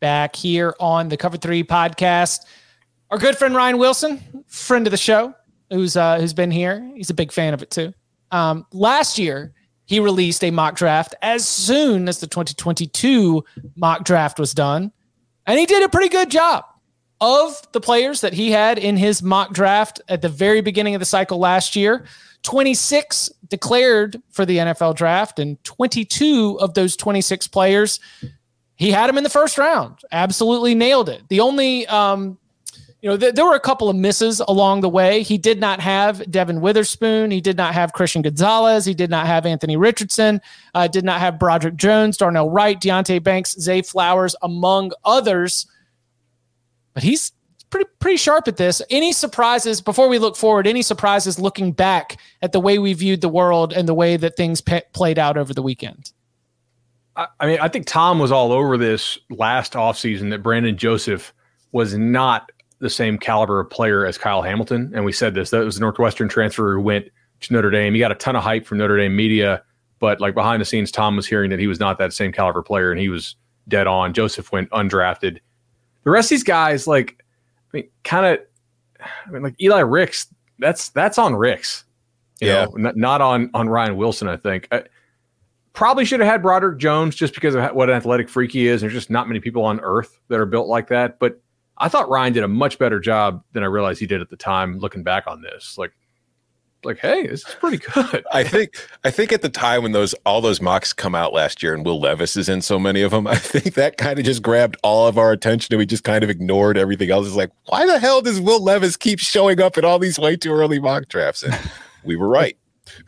Back here on the Cover three podcast. Our good friend Ryan Wilson, friend of the show, who's uh, who's been here. He's a big fan of it too. Um, last year, he released a mock draft as soon as the twenty twenty-two mock draft was done. And he did a pretty good job of the players that he had in his mock draft at the very beginning of the cycle last year. twenty-six declared for the N F L draft, and twenty-two of those twenty-six players, he had him in the first round. Absolutely nailed it. The only, um, you know, th- there were a couple of misses along the way. He did not have Devin Witherspoon. He did not have Christian Gonzalez. He did not have Anthony Richardson. Uh, did not have Broderick Jones, Darnell Wright, Deontay Banks, Zay Flowers, among others. But he's pretty pretty sharp at this. Any surprises, before we look forward, any surprises looking back at the way we viewed the world and the way that things pe- played out over the weekend? I mean, I think Tom was all over this last offseason that Brandon Joseph was not the same caliber of player as Kyle Hamilton. And we said this, that was a Northwestern transfer who went to Notre Dame. He got a ton of hype from Notre Dame media, but like behind the scenes, Tom was hearing that he was not that same caliber player and he was dead on. Joseph went undrafted. The rest of these guys, like, I mean, kind of, I mean, like Eli Ricks, that's, that's on Ricks, you yeah. know, not, not on, on Ryan Wilson, I think. I, Probably should have had Broderick Jones just because of what an athletic freak he is. There's just not many people on earth that are built like that. But I thought Ryan did a much better job than I realized he did at the time. Looking back on this, like, like, hey, this is pretty good. I think, I think at the time when those all those mocks come out last year, and Will Levis is in so many of them, I think that kind of just grabbed all of our attention, and we just kind of ignored everything else. It's like, why the hell does Will Levis keep showing up in all these way too early mock drafts? And we were right.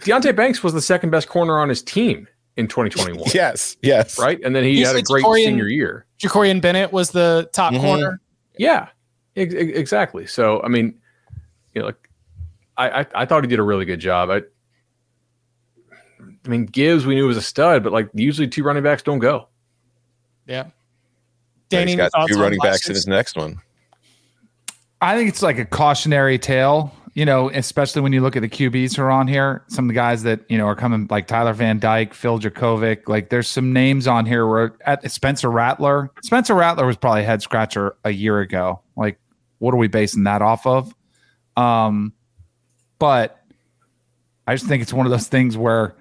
Deontay Banks was the second best corner on his team in twenty twenty-one. Yes, yes. Right? And then he He's had a great Jacorian, senior year. Jacorian Bennett was the top mm-hmm. corner. Yeah, ex- exactly. So, I mean, you know, like, I, I, I thought he did a really good job. I, I mean, Gibbs we knew was a stud, but, like, usually two running backs don't go. Yeah. Danny, he's got two running backs in his next one. I think it's like a cautionary tale. You know, especially when you look at the Q Bs who are on here, some of the guys that, you know, are coming like Tyler Van Dyke, Phil Dracovic, like there's some names on here where at Spencer Rattler, Spencer Rattler was probably a head scratcher a year ago. Like, what are we basing that off of? Um, but I just think it's one of those things where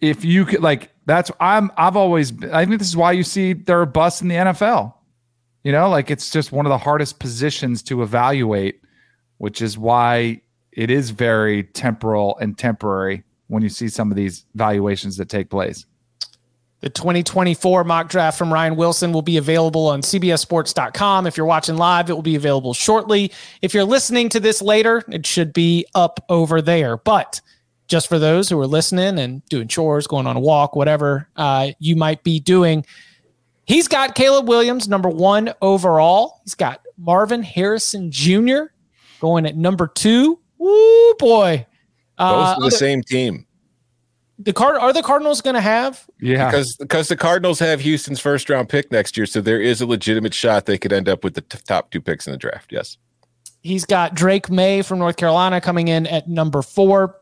if you could, like, that's I'm I've always been, I think this is why you see there are busts in the N F L. You know, like, it's just one of the hardest positions to evaluate, which is why it is very temporal and temporary when you see some of these valuations that take place. The twenty twenty-four mock draft from Ryan Wilson will be available on C B S sports dot com. If you're watching live, it will be available shortly. If you're listening to this later, it should be up over there. But just for those who are listening and doing chores, going on a walk, whatever uh, you might be doing, he's got Caleb Williams, number one overall. He's got Marvin Harrison Junior going at number two. Woo, boy. Uh, Both for the other- same team. The card are the Cardinals going to have? Yeah, because because the Cardinals have Houston's first round pick next year, so there is a legitimate shot they could end up with the t- top two picks in the draft. Yes, he's got Drake May from North Carolina coming in at number four,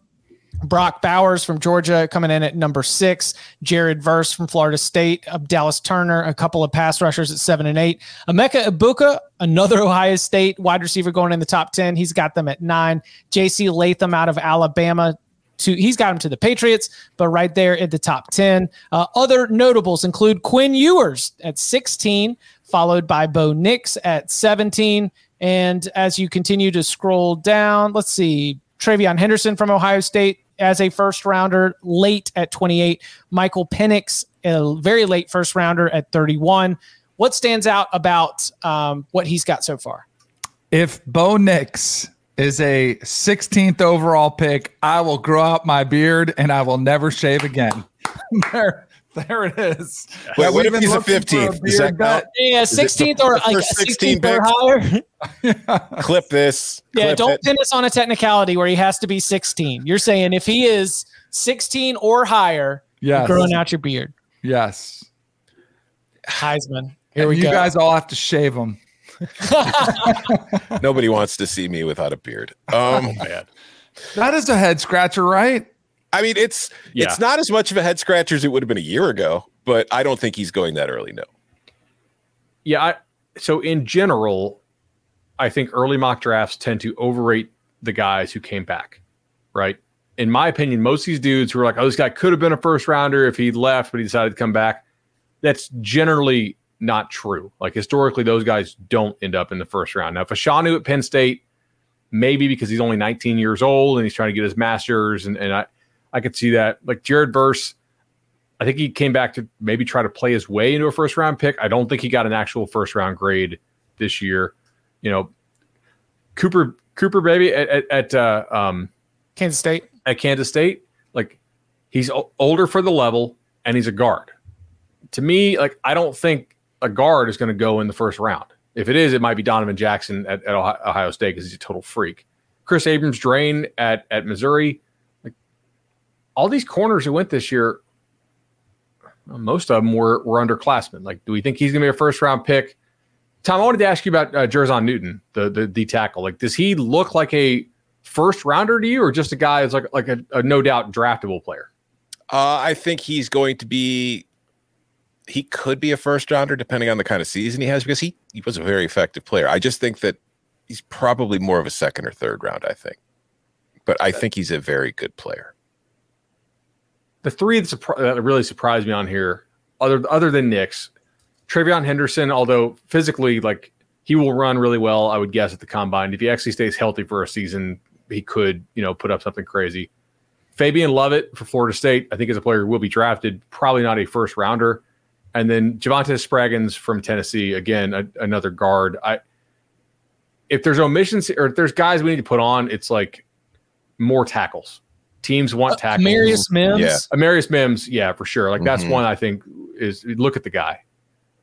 Brock Bowers from Georgia coming in at number six, Jared Verse from Florida State, Dallas Turner, a couple of pass rushers at seven and eight, Emeka Ibuka, another Ohio State wide receiver going in the top ten. He's got them at nine, J C Latham out of Alabama. To, he's got him to the Patriots, but right there at the top ten. Uh, other notables include Quinn Ewers at sixteen, followed by Bo Nix at seventeen. And as you continue to scroll down, let's see, Travion Henderson from Ohio State as a first rounder late at twenty-eight. Michael Penix, a very late first rounder at thirty-one. What stands out about um, what he's got so far? If Bo Nix is a sixteenth overall pick, I will grow out my beard and I will never shave again. there, there it is. Wait, what if he's a fifteenth? Is that not, yeah, sixteenth or like sixteenth or higher. Yeah. Clip this. Yeah, clip don't it. Pin us on a technicality where he has to be sixteen. You're saying if he is sixteen or higher, yes, you're growing out your beard. Yes. Heisman. Here and we you go. You guys all have to shave him. Nobody wants to see me without a beard. Um, oh, man. That is a head scratcher, right? I mean, it's yeah. it's not as much of a head scratcher as it would have been a year ago, but I don't think he's going that early. No. Yeah. I, so in general, I think early mock drafts tend to overrate the guys who came back, right? In my opinion, most of these dudes who are like, "Oh, this guy could have been a first rounder if he left, but he decided to come back." That's generally not true. Like, historically, those guys don't end up in the first round. Now, Fashanu at Penn State, maybe because he's only nineteen years old and he's trying to get his master's, and, and I, I could see that. Like Jared Verse, I think he came back to maybe try to play his way into a first round pick. I don't think he got an actual first round grade this year. You know, Cooper Cooper baby at at, at uh, um, Kansas State at Kansas State, like, he's o- older for the level and he's a guard. To me, like, I don't think a guard is going to go in the first round. If it is, it might be Donovan Jackson at, at Ohio State because he's a total freak. Chris Abrams-Drain at, at Missouri. Like, all these corners who went this year, most of them were, were underclassmen. Like, do we think he's going to be a first-round pick? Tom, I wanted to ask you about uh, Jerzon Newton, the, the the tackle. Like, does he look like a first-rounder to you, or just a guy who's like, like a, a no-doubt draftable player? Uh, I think he's going to be... he could be a first rounder depending on the kind of season he has, because he, he was a very effective player. I just think that he's probably more of a second or third round, I think. But I think he's a very good player. The three that, surpri- that really surprised me on here, other other than Nix, Travion Henderson, although physically, like, he will run really well, I would guess, at the combine. If he actually stays healthy for a season, he could, you know, put up something crazy. Fabian Lovett for Florida State, I think, is a player who will be drafted, probably not a first rounder. And then Javonte Spraggins from Tennessee, again, a, another guard. I, if there's omissions or if there's guys we need to put on, it's like more tackles. Teams want uh, tackles. Amarius Mims? Yeah. Amarius Mims, yeah, for sure. Like, that's mm-hmm. one I think is, look at the guy.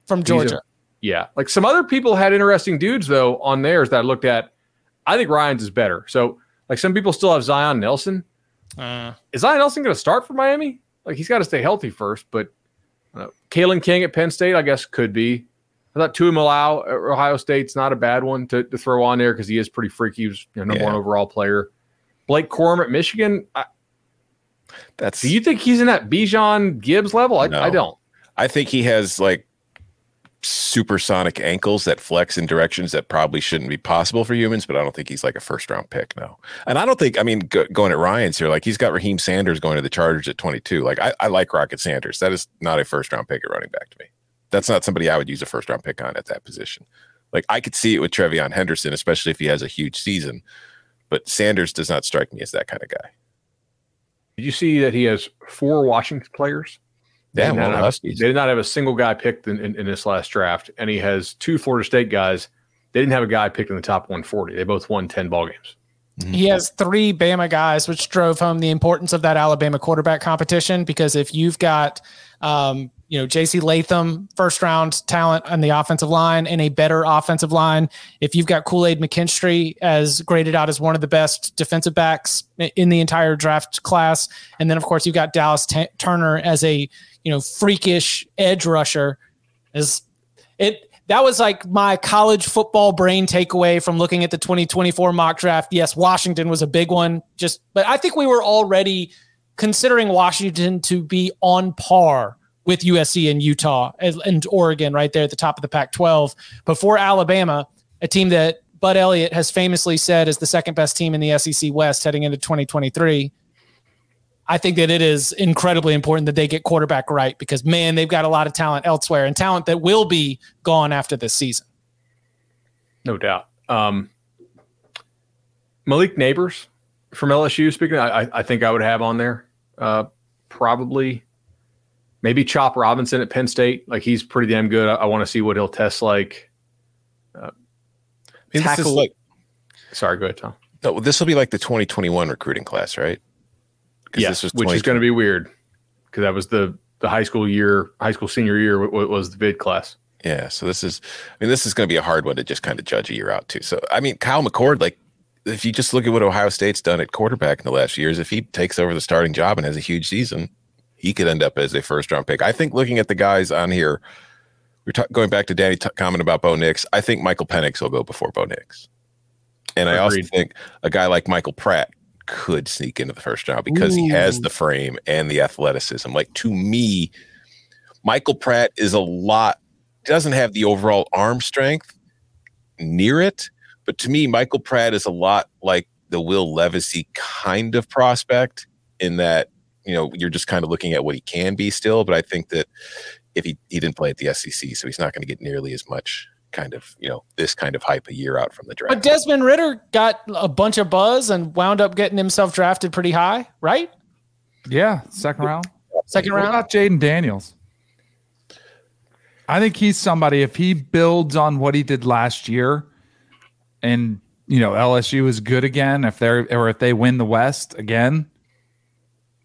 From Georgia. A, yeah. Like, some other people had interesting dudes, though, on theirs that I looked at. I think Ryan's is better. So, like, some people still have Zion Nelson. Uh, is Zion Nelson going to start for Miami? Like, he's got to stay healthy first, but... Uh, Kalen King at Penn State, I guess, could be. I thought Tua Millau at Ohio State's not a bad one to, to throw on there because he is pretty freaky. He was, you know, number yeah. one overall player. Blake Corum at Michigan. I, That's. Do you think he's in that Bijan Gibbs level? I, no. I don't. I think he has, like, supersonic ankles that flex in directions that probably shouldn't be possible for humans, but I don't think he's like a first round pick now. And I don't think, I mean, go, going at Ryan's here, like he's got Raheem Sanders going to the Chargers at twenty-two. Like I, I like Rocket Sanders. That is not a first round pick at running back to me. That's not somebody I would use a first round pick on at that position. Like I could see it with Trevion Henderson, especially if he has a huge season, but Sanders does not strike me as that kind of guy. Did you see that he has four Washington players? Yeah, they, well, have, they did not have a single guy picked in, in, in this last draft, and he has two Florida State guys. They didn't have a guy picked in the top one forty. They both won ten ballgames. Mm-hmm. He has three Bama guys, which drove home the importance of that Alabama quarterback competition, because if you've got um, you know, J C Latham, first-round talent on the offensive line and a better offensive line, if you've got Kool-Aid McKinstry as graded out as one of the best defensive backs in the entire draft class, and then, of course, you've got Dallas T- Turner as a – you know, freakish edge rusher. Is it, that was like my college football brain takeaway from looking at the twenty twenty-four mock draft. Yes, Washington was a big one, just, but I think we were already considering Washington to be on par with U S C and Utah and Oregon right there at the top of the Pac twelve before Alabama, a team that Bud Elliott has famously said is the second best team in the S E C West heading into twenty twenty-three. I think that it is incredibly important that they get quarterback right, because, man, they've got a lot of talent elsewhere and talent that will be gone after this season. No doubt. Um, Malik Nabers from L S U, speaking, I, I think I would have on there uh, probably maybe Chop Robinson at Penn State. Like, he's pretty damn good. I, I want to see what he'll test like. Uh, I mean, this is like, sorry, go ahead, Tom. No, this will be like the twenty twenty-one recruiting class, right? Yes, yeah, which is going to be weird, because that was the, the high school year, high school senior year w- w- was the vid class. Yeah, so this is, I mean, this is going to be a hard one to just kind of judge a year out too. So, I mean, Kyle McCord, like, if you just look at what Ohio State's done at quarterback in the last years, if he takes over the starting job and has a huge season, he could end up as a first-round pick. I think looking at the guys on here, we're ta- going back to Danny's t- comment about Bo Nix, I think Michael Penix will go before Bo Nix. And agreed. I also think a guy like Michael Pratt could sneak into the first round, because Ooh. He has the frame and the athleticism. Like, to me, Michael Pratt is a lot, doesn't have the overall arm strength near it, but to me, Michael Pratt is a lot like the Will Levisy kind of prospect, in that, you know, you're just kind of looking at what he can be still, but I think that if he, he didn't play at the S E C, so he's not going to get nearly as much kind of, you know, this kind of hype a year out from the draft. But Desmond Ritter got a bunch of buzz and wound up getting himself drafted pretty high, right? Yeah, second round. Second round. What about Jaden Daniels? I think he's somebody, if he builds on what he did last year and, you know, L S U is good again, if they're, or if they win the West again,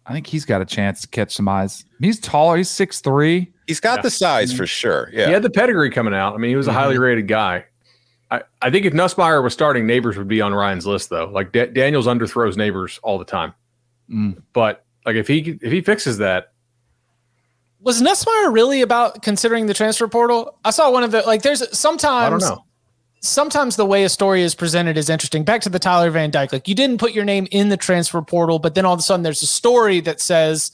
I think he's got a chance to catch some eyes. He's taller. He's six three. He's got yeah. the size for sure. Yeah. He had the pedigree coming out. I mean, he was a mm-hmm. highly rated guy. I, I think if Nussmeier was starting, Nabers would be on Ryan's list, though. Like, D- Daniels underthrows Nabers all the time. Mm. But, like, if he if he fixes that. Was Nussmeier really about considering the transfer portal? I saw one of the, like, there's sometimes. I don't know. Sometimes the way a story is presented is interesting. Back to the Tyler Van Dyke, like, you didn't put your name in the transfer portal, but then all of a sudden there's a story that says,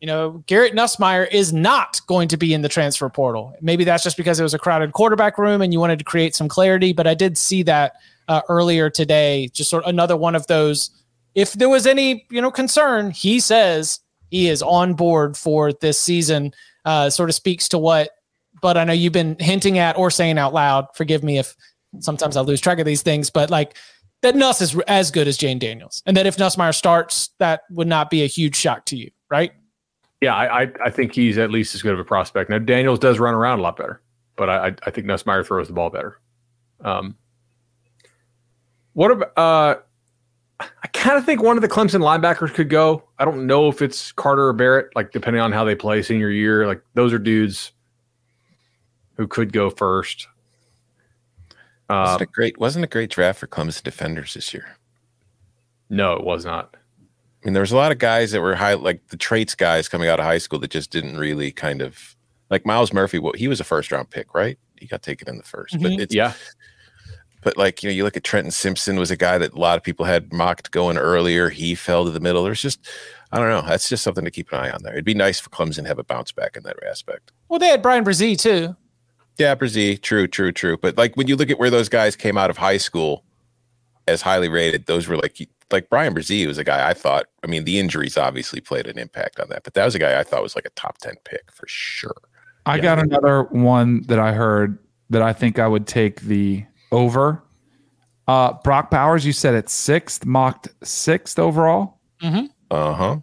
you know, Garrett Nussmeier is not going to be in the transfer portal. Maybe that's just because it was a crowded quarterback room and you wanted to create some clarity, but I did see that uh, earlier today, just sort of another one of those. If there was any, you know, concern, he says he is on board for this season. Uh, sort of speaks to what, but I know you've been hinting at or saying out loud, forgive me if, sometimes I lose track of these things, but like that Nuss is as good as Jane Daniels, and that if Nussmeier starts, that would not be a huge shock to you, right? Yeah, I I think he's at least as good of a prospect. Now, Daniels does run around a lot better, but I I think Nussmeier throws the ball better. Um, what about? Uh, I kind of think one of the Clemson linebackers could go. I don't know if it's Carter or Barrett, like depending on how they play senior year. Like those are dudes who could go first. Uh, wasn't a great wasn't a great draft for Clemson defenders this year. No, it was not. I mean, there was a lot of guys that were high, like the traits guys coming out of high school that just didn't really kind of like Miles Murphy. Well, he was a first round pick, right? He got taken in the first, mm-hmm. but it's, yeah. But like, you know, you look at Trenton Simpson was a guy that a lot of people had mocked going earlier. He fell to the middle. There's just, I don't know. That's just something to keep an eye on there. It'd be nice for Clemson to have a bounce back in that aspect. Well, they had Brian Brzee too. Dapper Z, true, true, true. But like when you look at where those guys came out of high school as highly rated, those were like like Brian Brzee was a guy I thought. I mean, the injuries obviously played an impact on that, but that was a guy I thought was like a top ten pick for sure. I yeah. got another one that I heard that I think I would take the over. Uh, Brock Bowers, you said at sixth, mocked sixth overall. Mm-hmm. Uh huh.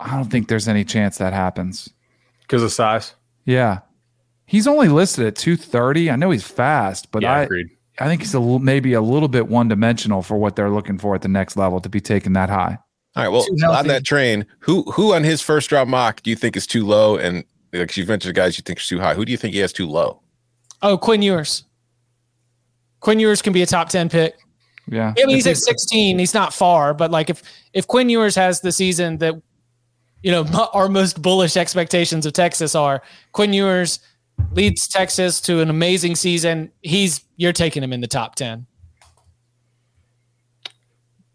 I don't think there's any chance that happens because of size. Yeah. He's only listed at two thirty. I know he's fast, but yeah, I agreed. I think he's a l- maybe a little bit one-dimensional for what they're looking for at the next level to be taken that high. All right, well, on that train, who who on his first round mock do you think is too low? And because you've mentioned guys you think is too high, who do you think he has too low? Oh, Quinn Ewers. Quinn Ewers can be a top ten pick. Yeah, I mean, he's at sixteen. He's not far, but like if if Quinn Ewers has the season that you know our most bullish expectations of Texas are, Quinn Ewers leads Texas to an amazing season. He's you're taking him in the top ten.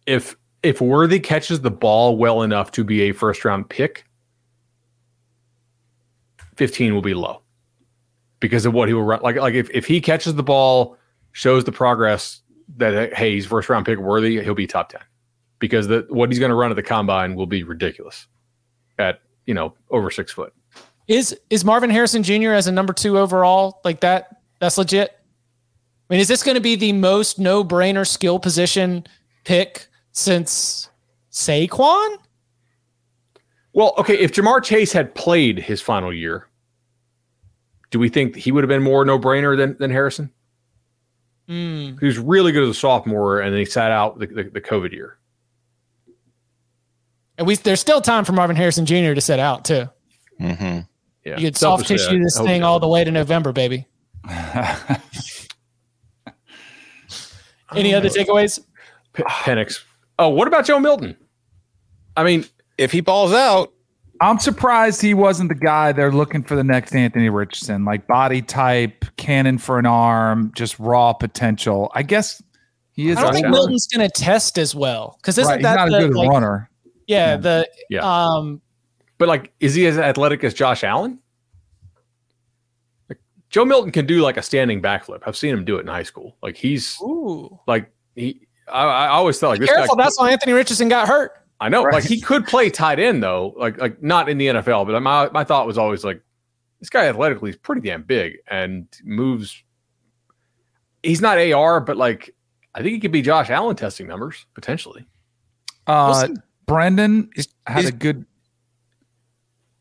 If if Worthy catches the ball well enough to be a first round pick, fifteen will be low because of what he will run. Like like if, if he catches the ball, shows the progress that hey, he's first round pick worthy, he'll be top ten because the what he's going to run at the combine will be ridiculous at you know over six foot. Is is Marvin Harrison Junior as a number two overall like that? That's legit. I mean, is this going to be the most no-brainer skill position pick since Saquon? Well, okay, if Jamar Chase had played his final year, do we think he would have been more no-brainer than, than Harrison? Mm. He was really good as a sophomore, and then he sat out the, the, the COVID year. And we there's still time for Marvin Harrison Junior to sit out, too. Mm-hmm. Yeah. You could soft tissue this thing all the way to November, baby. Any other takeaways? P- Penix. Oh, what about Joe Milton? I mean, if he balls out, I'm surprised he wasn't the guy they're looking for the next Anthony Richardson, like body type, cannon for an arm, just raw potential. I guess he is. I don't think Milton's going to test as well because isn't right. that he's not the, a good like, runner? Yeah, yeah. The yeah. um. But, like, is he as athletic as Josh Allen? Like, Joe Milton can do, like, a standing backflip. I've seen him do it in high school. Like, he's, Ooh. like, he. I, I always thought, like, Be this careful, guy. That's why Anthony Richardson got hurt. I know. Right. Like, he could play tight end, though. Like, like not in the N F L. But my, my thought was always, like, this guy athletically is pretty damn big and moves. He's not A R, but, like, I think he could be Josh Allen testing numbers, potentially. Uh, Brendan is, had is, a good...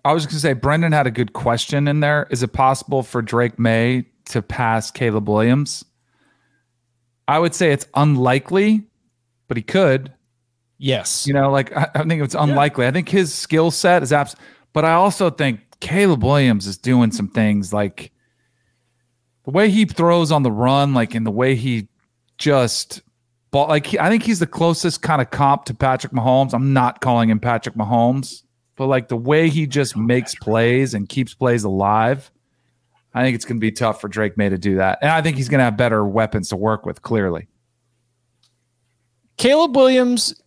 I was going to say, Brendan had a good question in there. Is it possible for Drake May to pass Caleb Williams? I would say it's unlikely, but he could. Yes. You know, like, I, I think it's unlikely. Yeah. I think his skill set is abs-. But I also think Caleb Williams is doing some things like the way he throws on the run, like in the way he just ball. Like, he, I think he's the closest kind of comp to Patrick Mahomes. I'm not calling him Patrick Mahomes. But, like, the way he just makes plays and keeps plays alive, I think it's going to be tough for Drake May to do that. And I think he's going to have better weapons to work with, clearly. Caleb Williams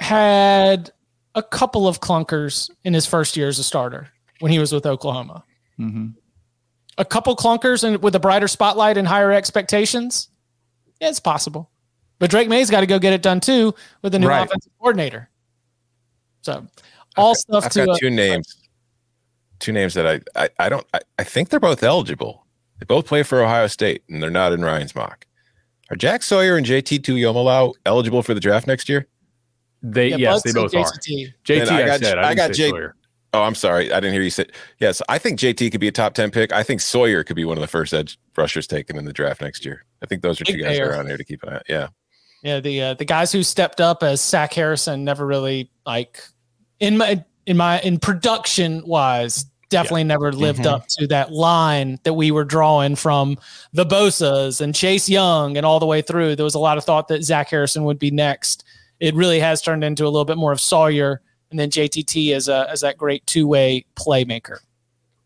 had a couple of clunkers in his first year as a starter when he was with Oklahoma. Mm-hmm. A couple clunkers and with a brighter spotlight and higher expectations? Yeah, it's possible. But Drake May's got to go get it done, too, with a new right. offensive coordinator. So... All I've got, stuff I've to, got uh, two names, two names that I I, I don't I, I think they're both eligible. They both play for Ohio State, and they're not in Ryan's mock. Are Jack Sawyer and J T Tuiomaloau eligible for the draft next year? They yeah, yes, they both J T. are. J T, and I got I, said, I, I got J. Sawyer. Oh, I'm sorry, I didn't hear you say. Yes, I think J T could be a top ten pick. I think Sawyer could be one of the first edge rushers taken in the draft next year. I think those are two Big guys that are on here to keep an eye on. Yeah, yeah. The uh, the guys who stepped up as Zach Harrison never really like. In my in my in production wise, definitely yeah. never lived mm-hmm. up to that line that we were drawing from the Bosa's and Chase Young and all the way through. There was a lot of thought that Zach Harrison would be next. It really has turned into a little bit more of Sawyer and then J T T as a as that great two way playmaker.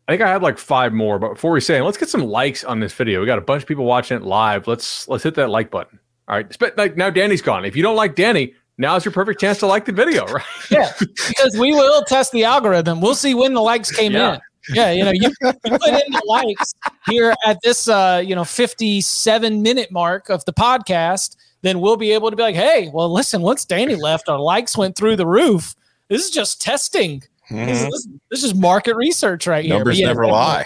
I think I had like five more, but before we say, let's get some likes on this video. We got a bunch of people watching it live. Let's let's hit that like button. All right, but like now Danny's gone. If you don't like Danny. Now's your perfect chance to like the video, right? Yeah, because we will test the algorithm. We'll see when the likes came yeah. in. Yeah, you know, you, you put in the likes here at this, uh, you know, fifty-seven minute mark of the podcast, then we'll be able to be like, hey, well, listen, once Danny left, our likes went through the roof. This is just testing. Mm-hmm. This, this, this is market research right here. Numbers yeah, never lie.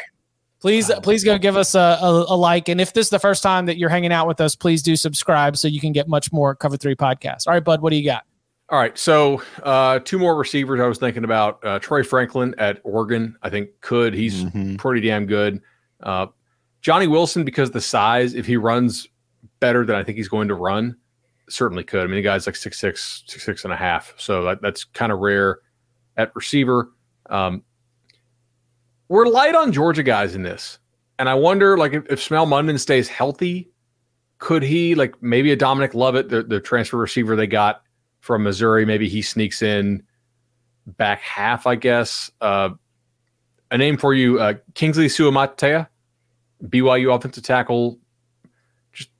Please, please go give us a, a, a like. And if this is the first time that you're hanging out with us, please do subscribe so you can get much more Cover three Podcast. All right, Bud, what do you got? All right, so uh, two more receivers I was thinking about. Uh, Troy Franklin at Oregon, I think, could. He's mm-hmm. pretty damn good. Uh, Johnny Wilson, because the size, if he runs better than I think he's going to run, certainly could. I mean, the guy's like six six, six six and a half, so that, that's kind of rare at receiver. Um, we're light on Georgia guys in this, and I wonder, like, if, if Smell Munden stays healthy, could he, like, maybe a Dominic Lovett, the, the transfer receiver they got from Missouri, maybe he sneaks in back half, I guess. Uh, a name for you, uh, Kingsley Suamatea, B Y U offensive tackle. Just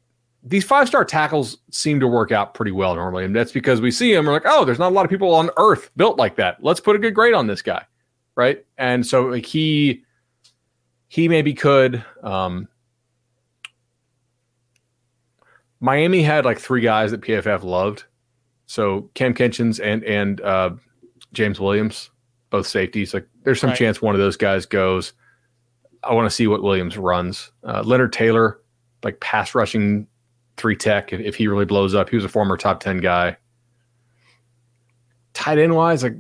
these five-star tackles seem to work out pretty well normally, and that's because we see them. We're like, oh, there's not a lot of people on earth built like that. Let's put a good grade on this guy, right? And so, like, he he maybe could. Um, Miami had like three guys that P F F loved. So Cam Kitchens and and uh, James Williams, both safeties. Like, there's some right. chance one of those guys goes. I want to see what Williams runs. Uh, Leonard Taylor, like pass rushing three tech. If, if he really blows up, he was a former top ten guy. Tight end wise, like,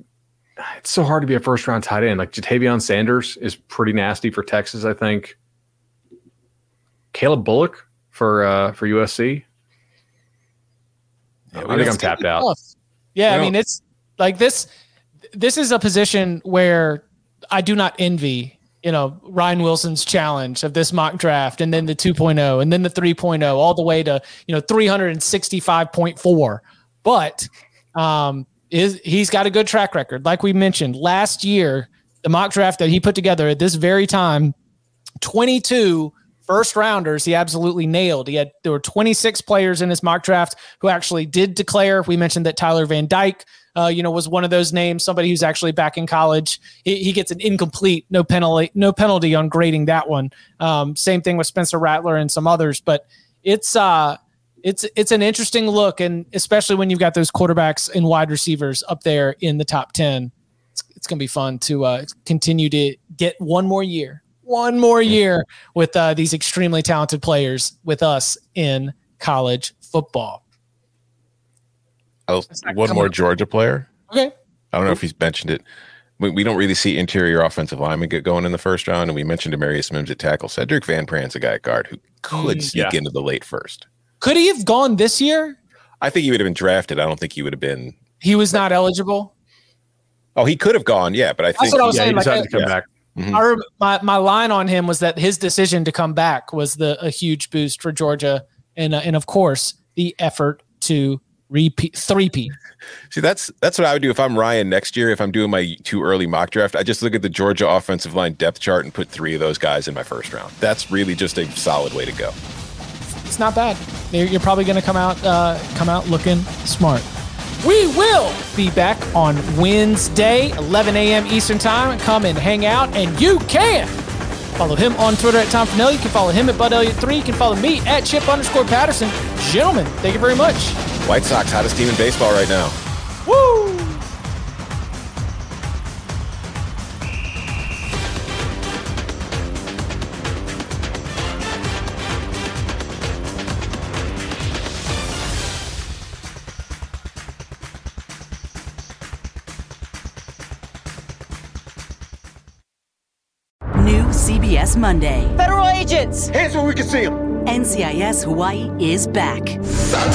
it's so hard to be a first round tight end. Like, Jatavion Sanders is pretty nasty for Texas, I think. Caleb Bullock for uh, for U S C. I think it's I'm tapped out. Tough. Yeah, you know, I mean, it's like this. This is a position where I do not envy, you know, Ryan Wilson's challenge of this mock draft, and then the two point oh, and then the three point oh, all the way to, you know, three sixty-five point four. But um, is he's got a good track record, like we mentioned last year. The mock draft that he put together at this very time, twenty-two. First rounders, he absolutely nailed. He had there were twenty-six players in his mock draft who actually did declare. We mentioned that Tyler Van Dyke, uh, you know, was one of those names. Somebody who's actually back in college. He, he gets an incomplete, no penalty, no penalty on grading that one. Um, same thing with Spencer Rattler and some others. But it's uh, it's it's an interesting look, and especially when you've got those quarterbacks and wide receivers up there in the top ten, it's, it's going to be fun to uh, continue to get one more year. One more year with uh, these extremely talented players with us in college football. Oh, one more up. Georgia player. Okay. I don't know if he's mentioned it. We, we don't really see interior offensive linemen get going in the first round, and we mentioned Demarius Mims at tackle. Cedric Van Pran's a guy at guard who could sneak yeah. into the late first. Could he have gone this year? I think he would have been drafted. I don't think he would have been. He was not eligible? Oh, he could have gone, yeah, but I think That's what I was yeah, saying, he decided like, to come yeah. back. Mm-hmm. Our, my, my line on him was that his decision to come back was the a huge boost for Georgia, and uh, and of course the effort to repeat three-peat. See, that's that's what I would do if I'm Ryan next year. If I'm doing my too early mock draft, I just look at the Georgia offensive line depth chart and put three of those guys in my first round. That's really just a solid way to go. It's not bad. You're probably going to come out uh, come out looking smart. We will be back on Wednesday, eleven a.m. Eastern Time. Come and hang out, and you can follow him on Twitter at Tom Fornelli. You can follow him at Bud Elliott three. You can follow me at Chip underscore Patterson. Gentlemen, thank you very much. White Sox, hottest team in baseball right now. Woo! C B S Monday. Federal agents! Here's where we can see them. N C I S Hawaii is back. Time to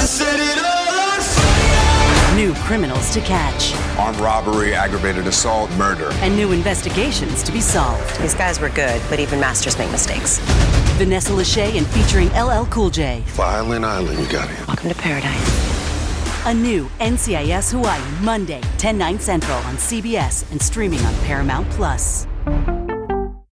set it all on fire. New criminals to catch. Armed robbery, aggravated assault, murder. And new investigations to be solved. These guys were good, but even masters make mistakes. Vanessa Lachey and featuring L L Cool J. Violent Island, you got it. Welcome to paradise. A new N C I S Hawaii Monday, ten nine Central on C B S and streaming on Paramount Plus.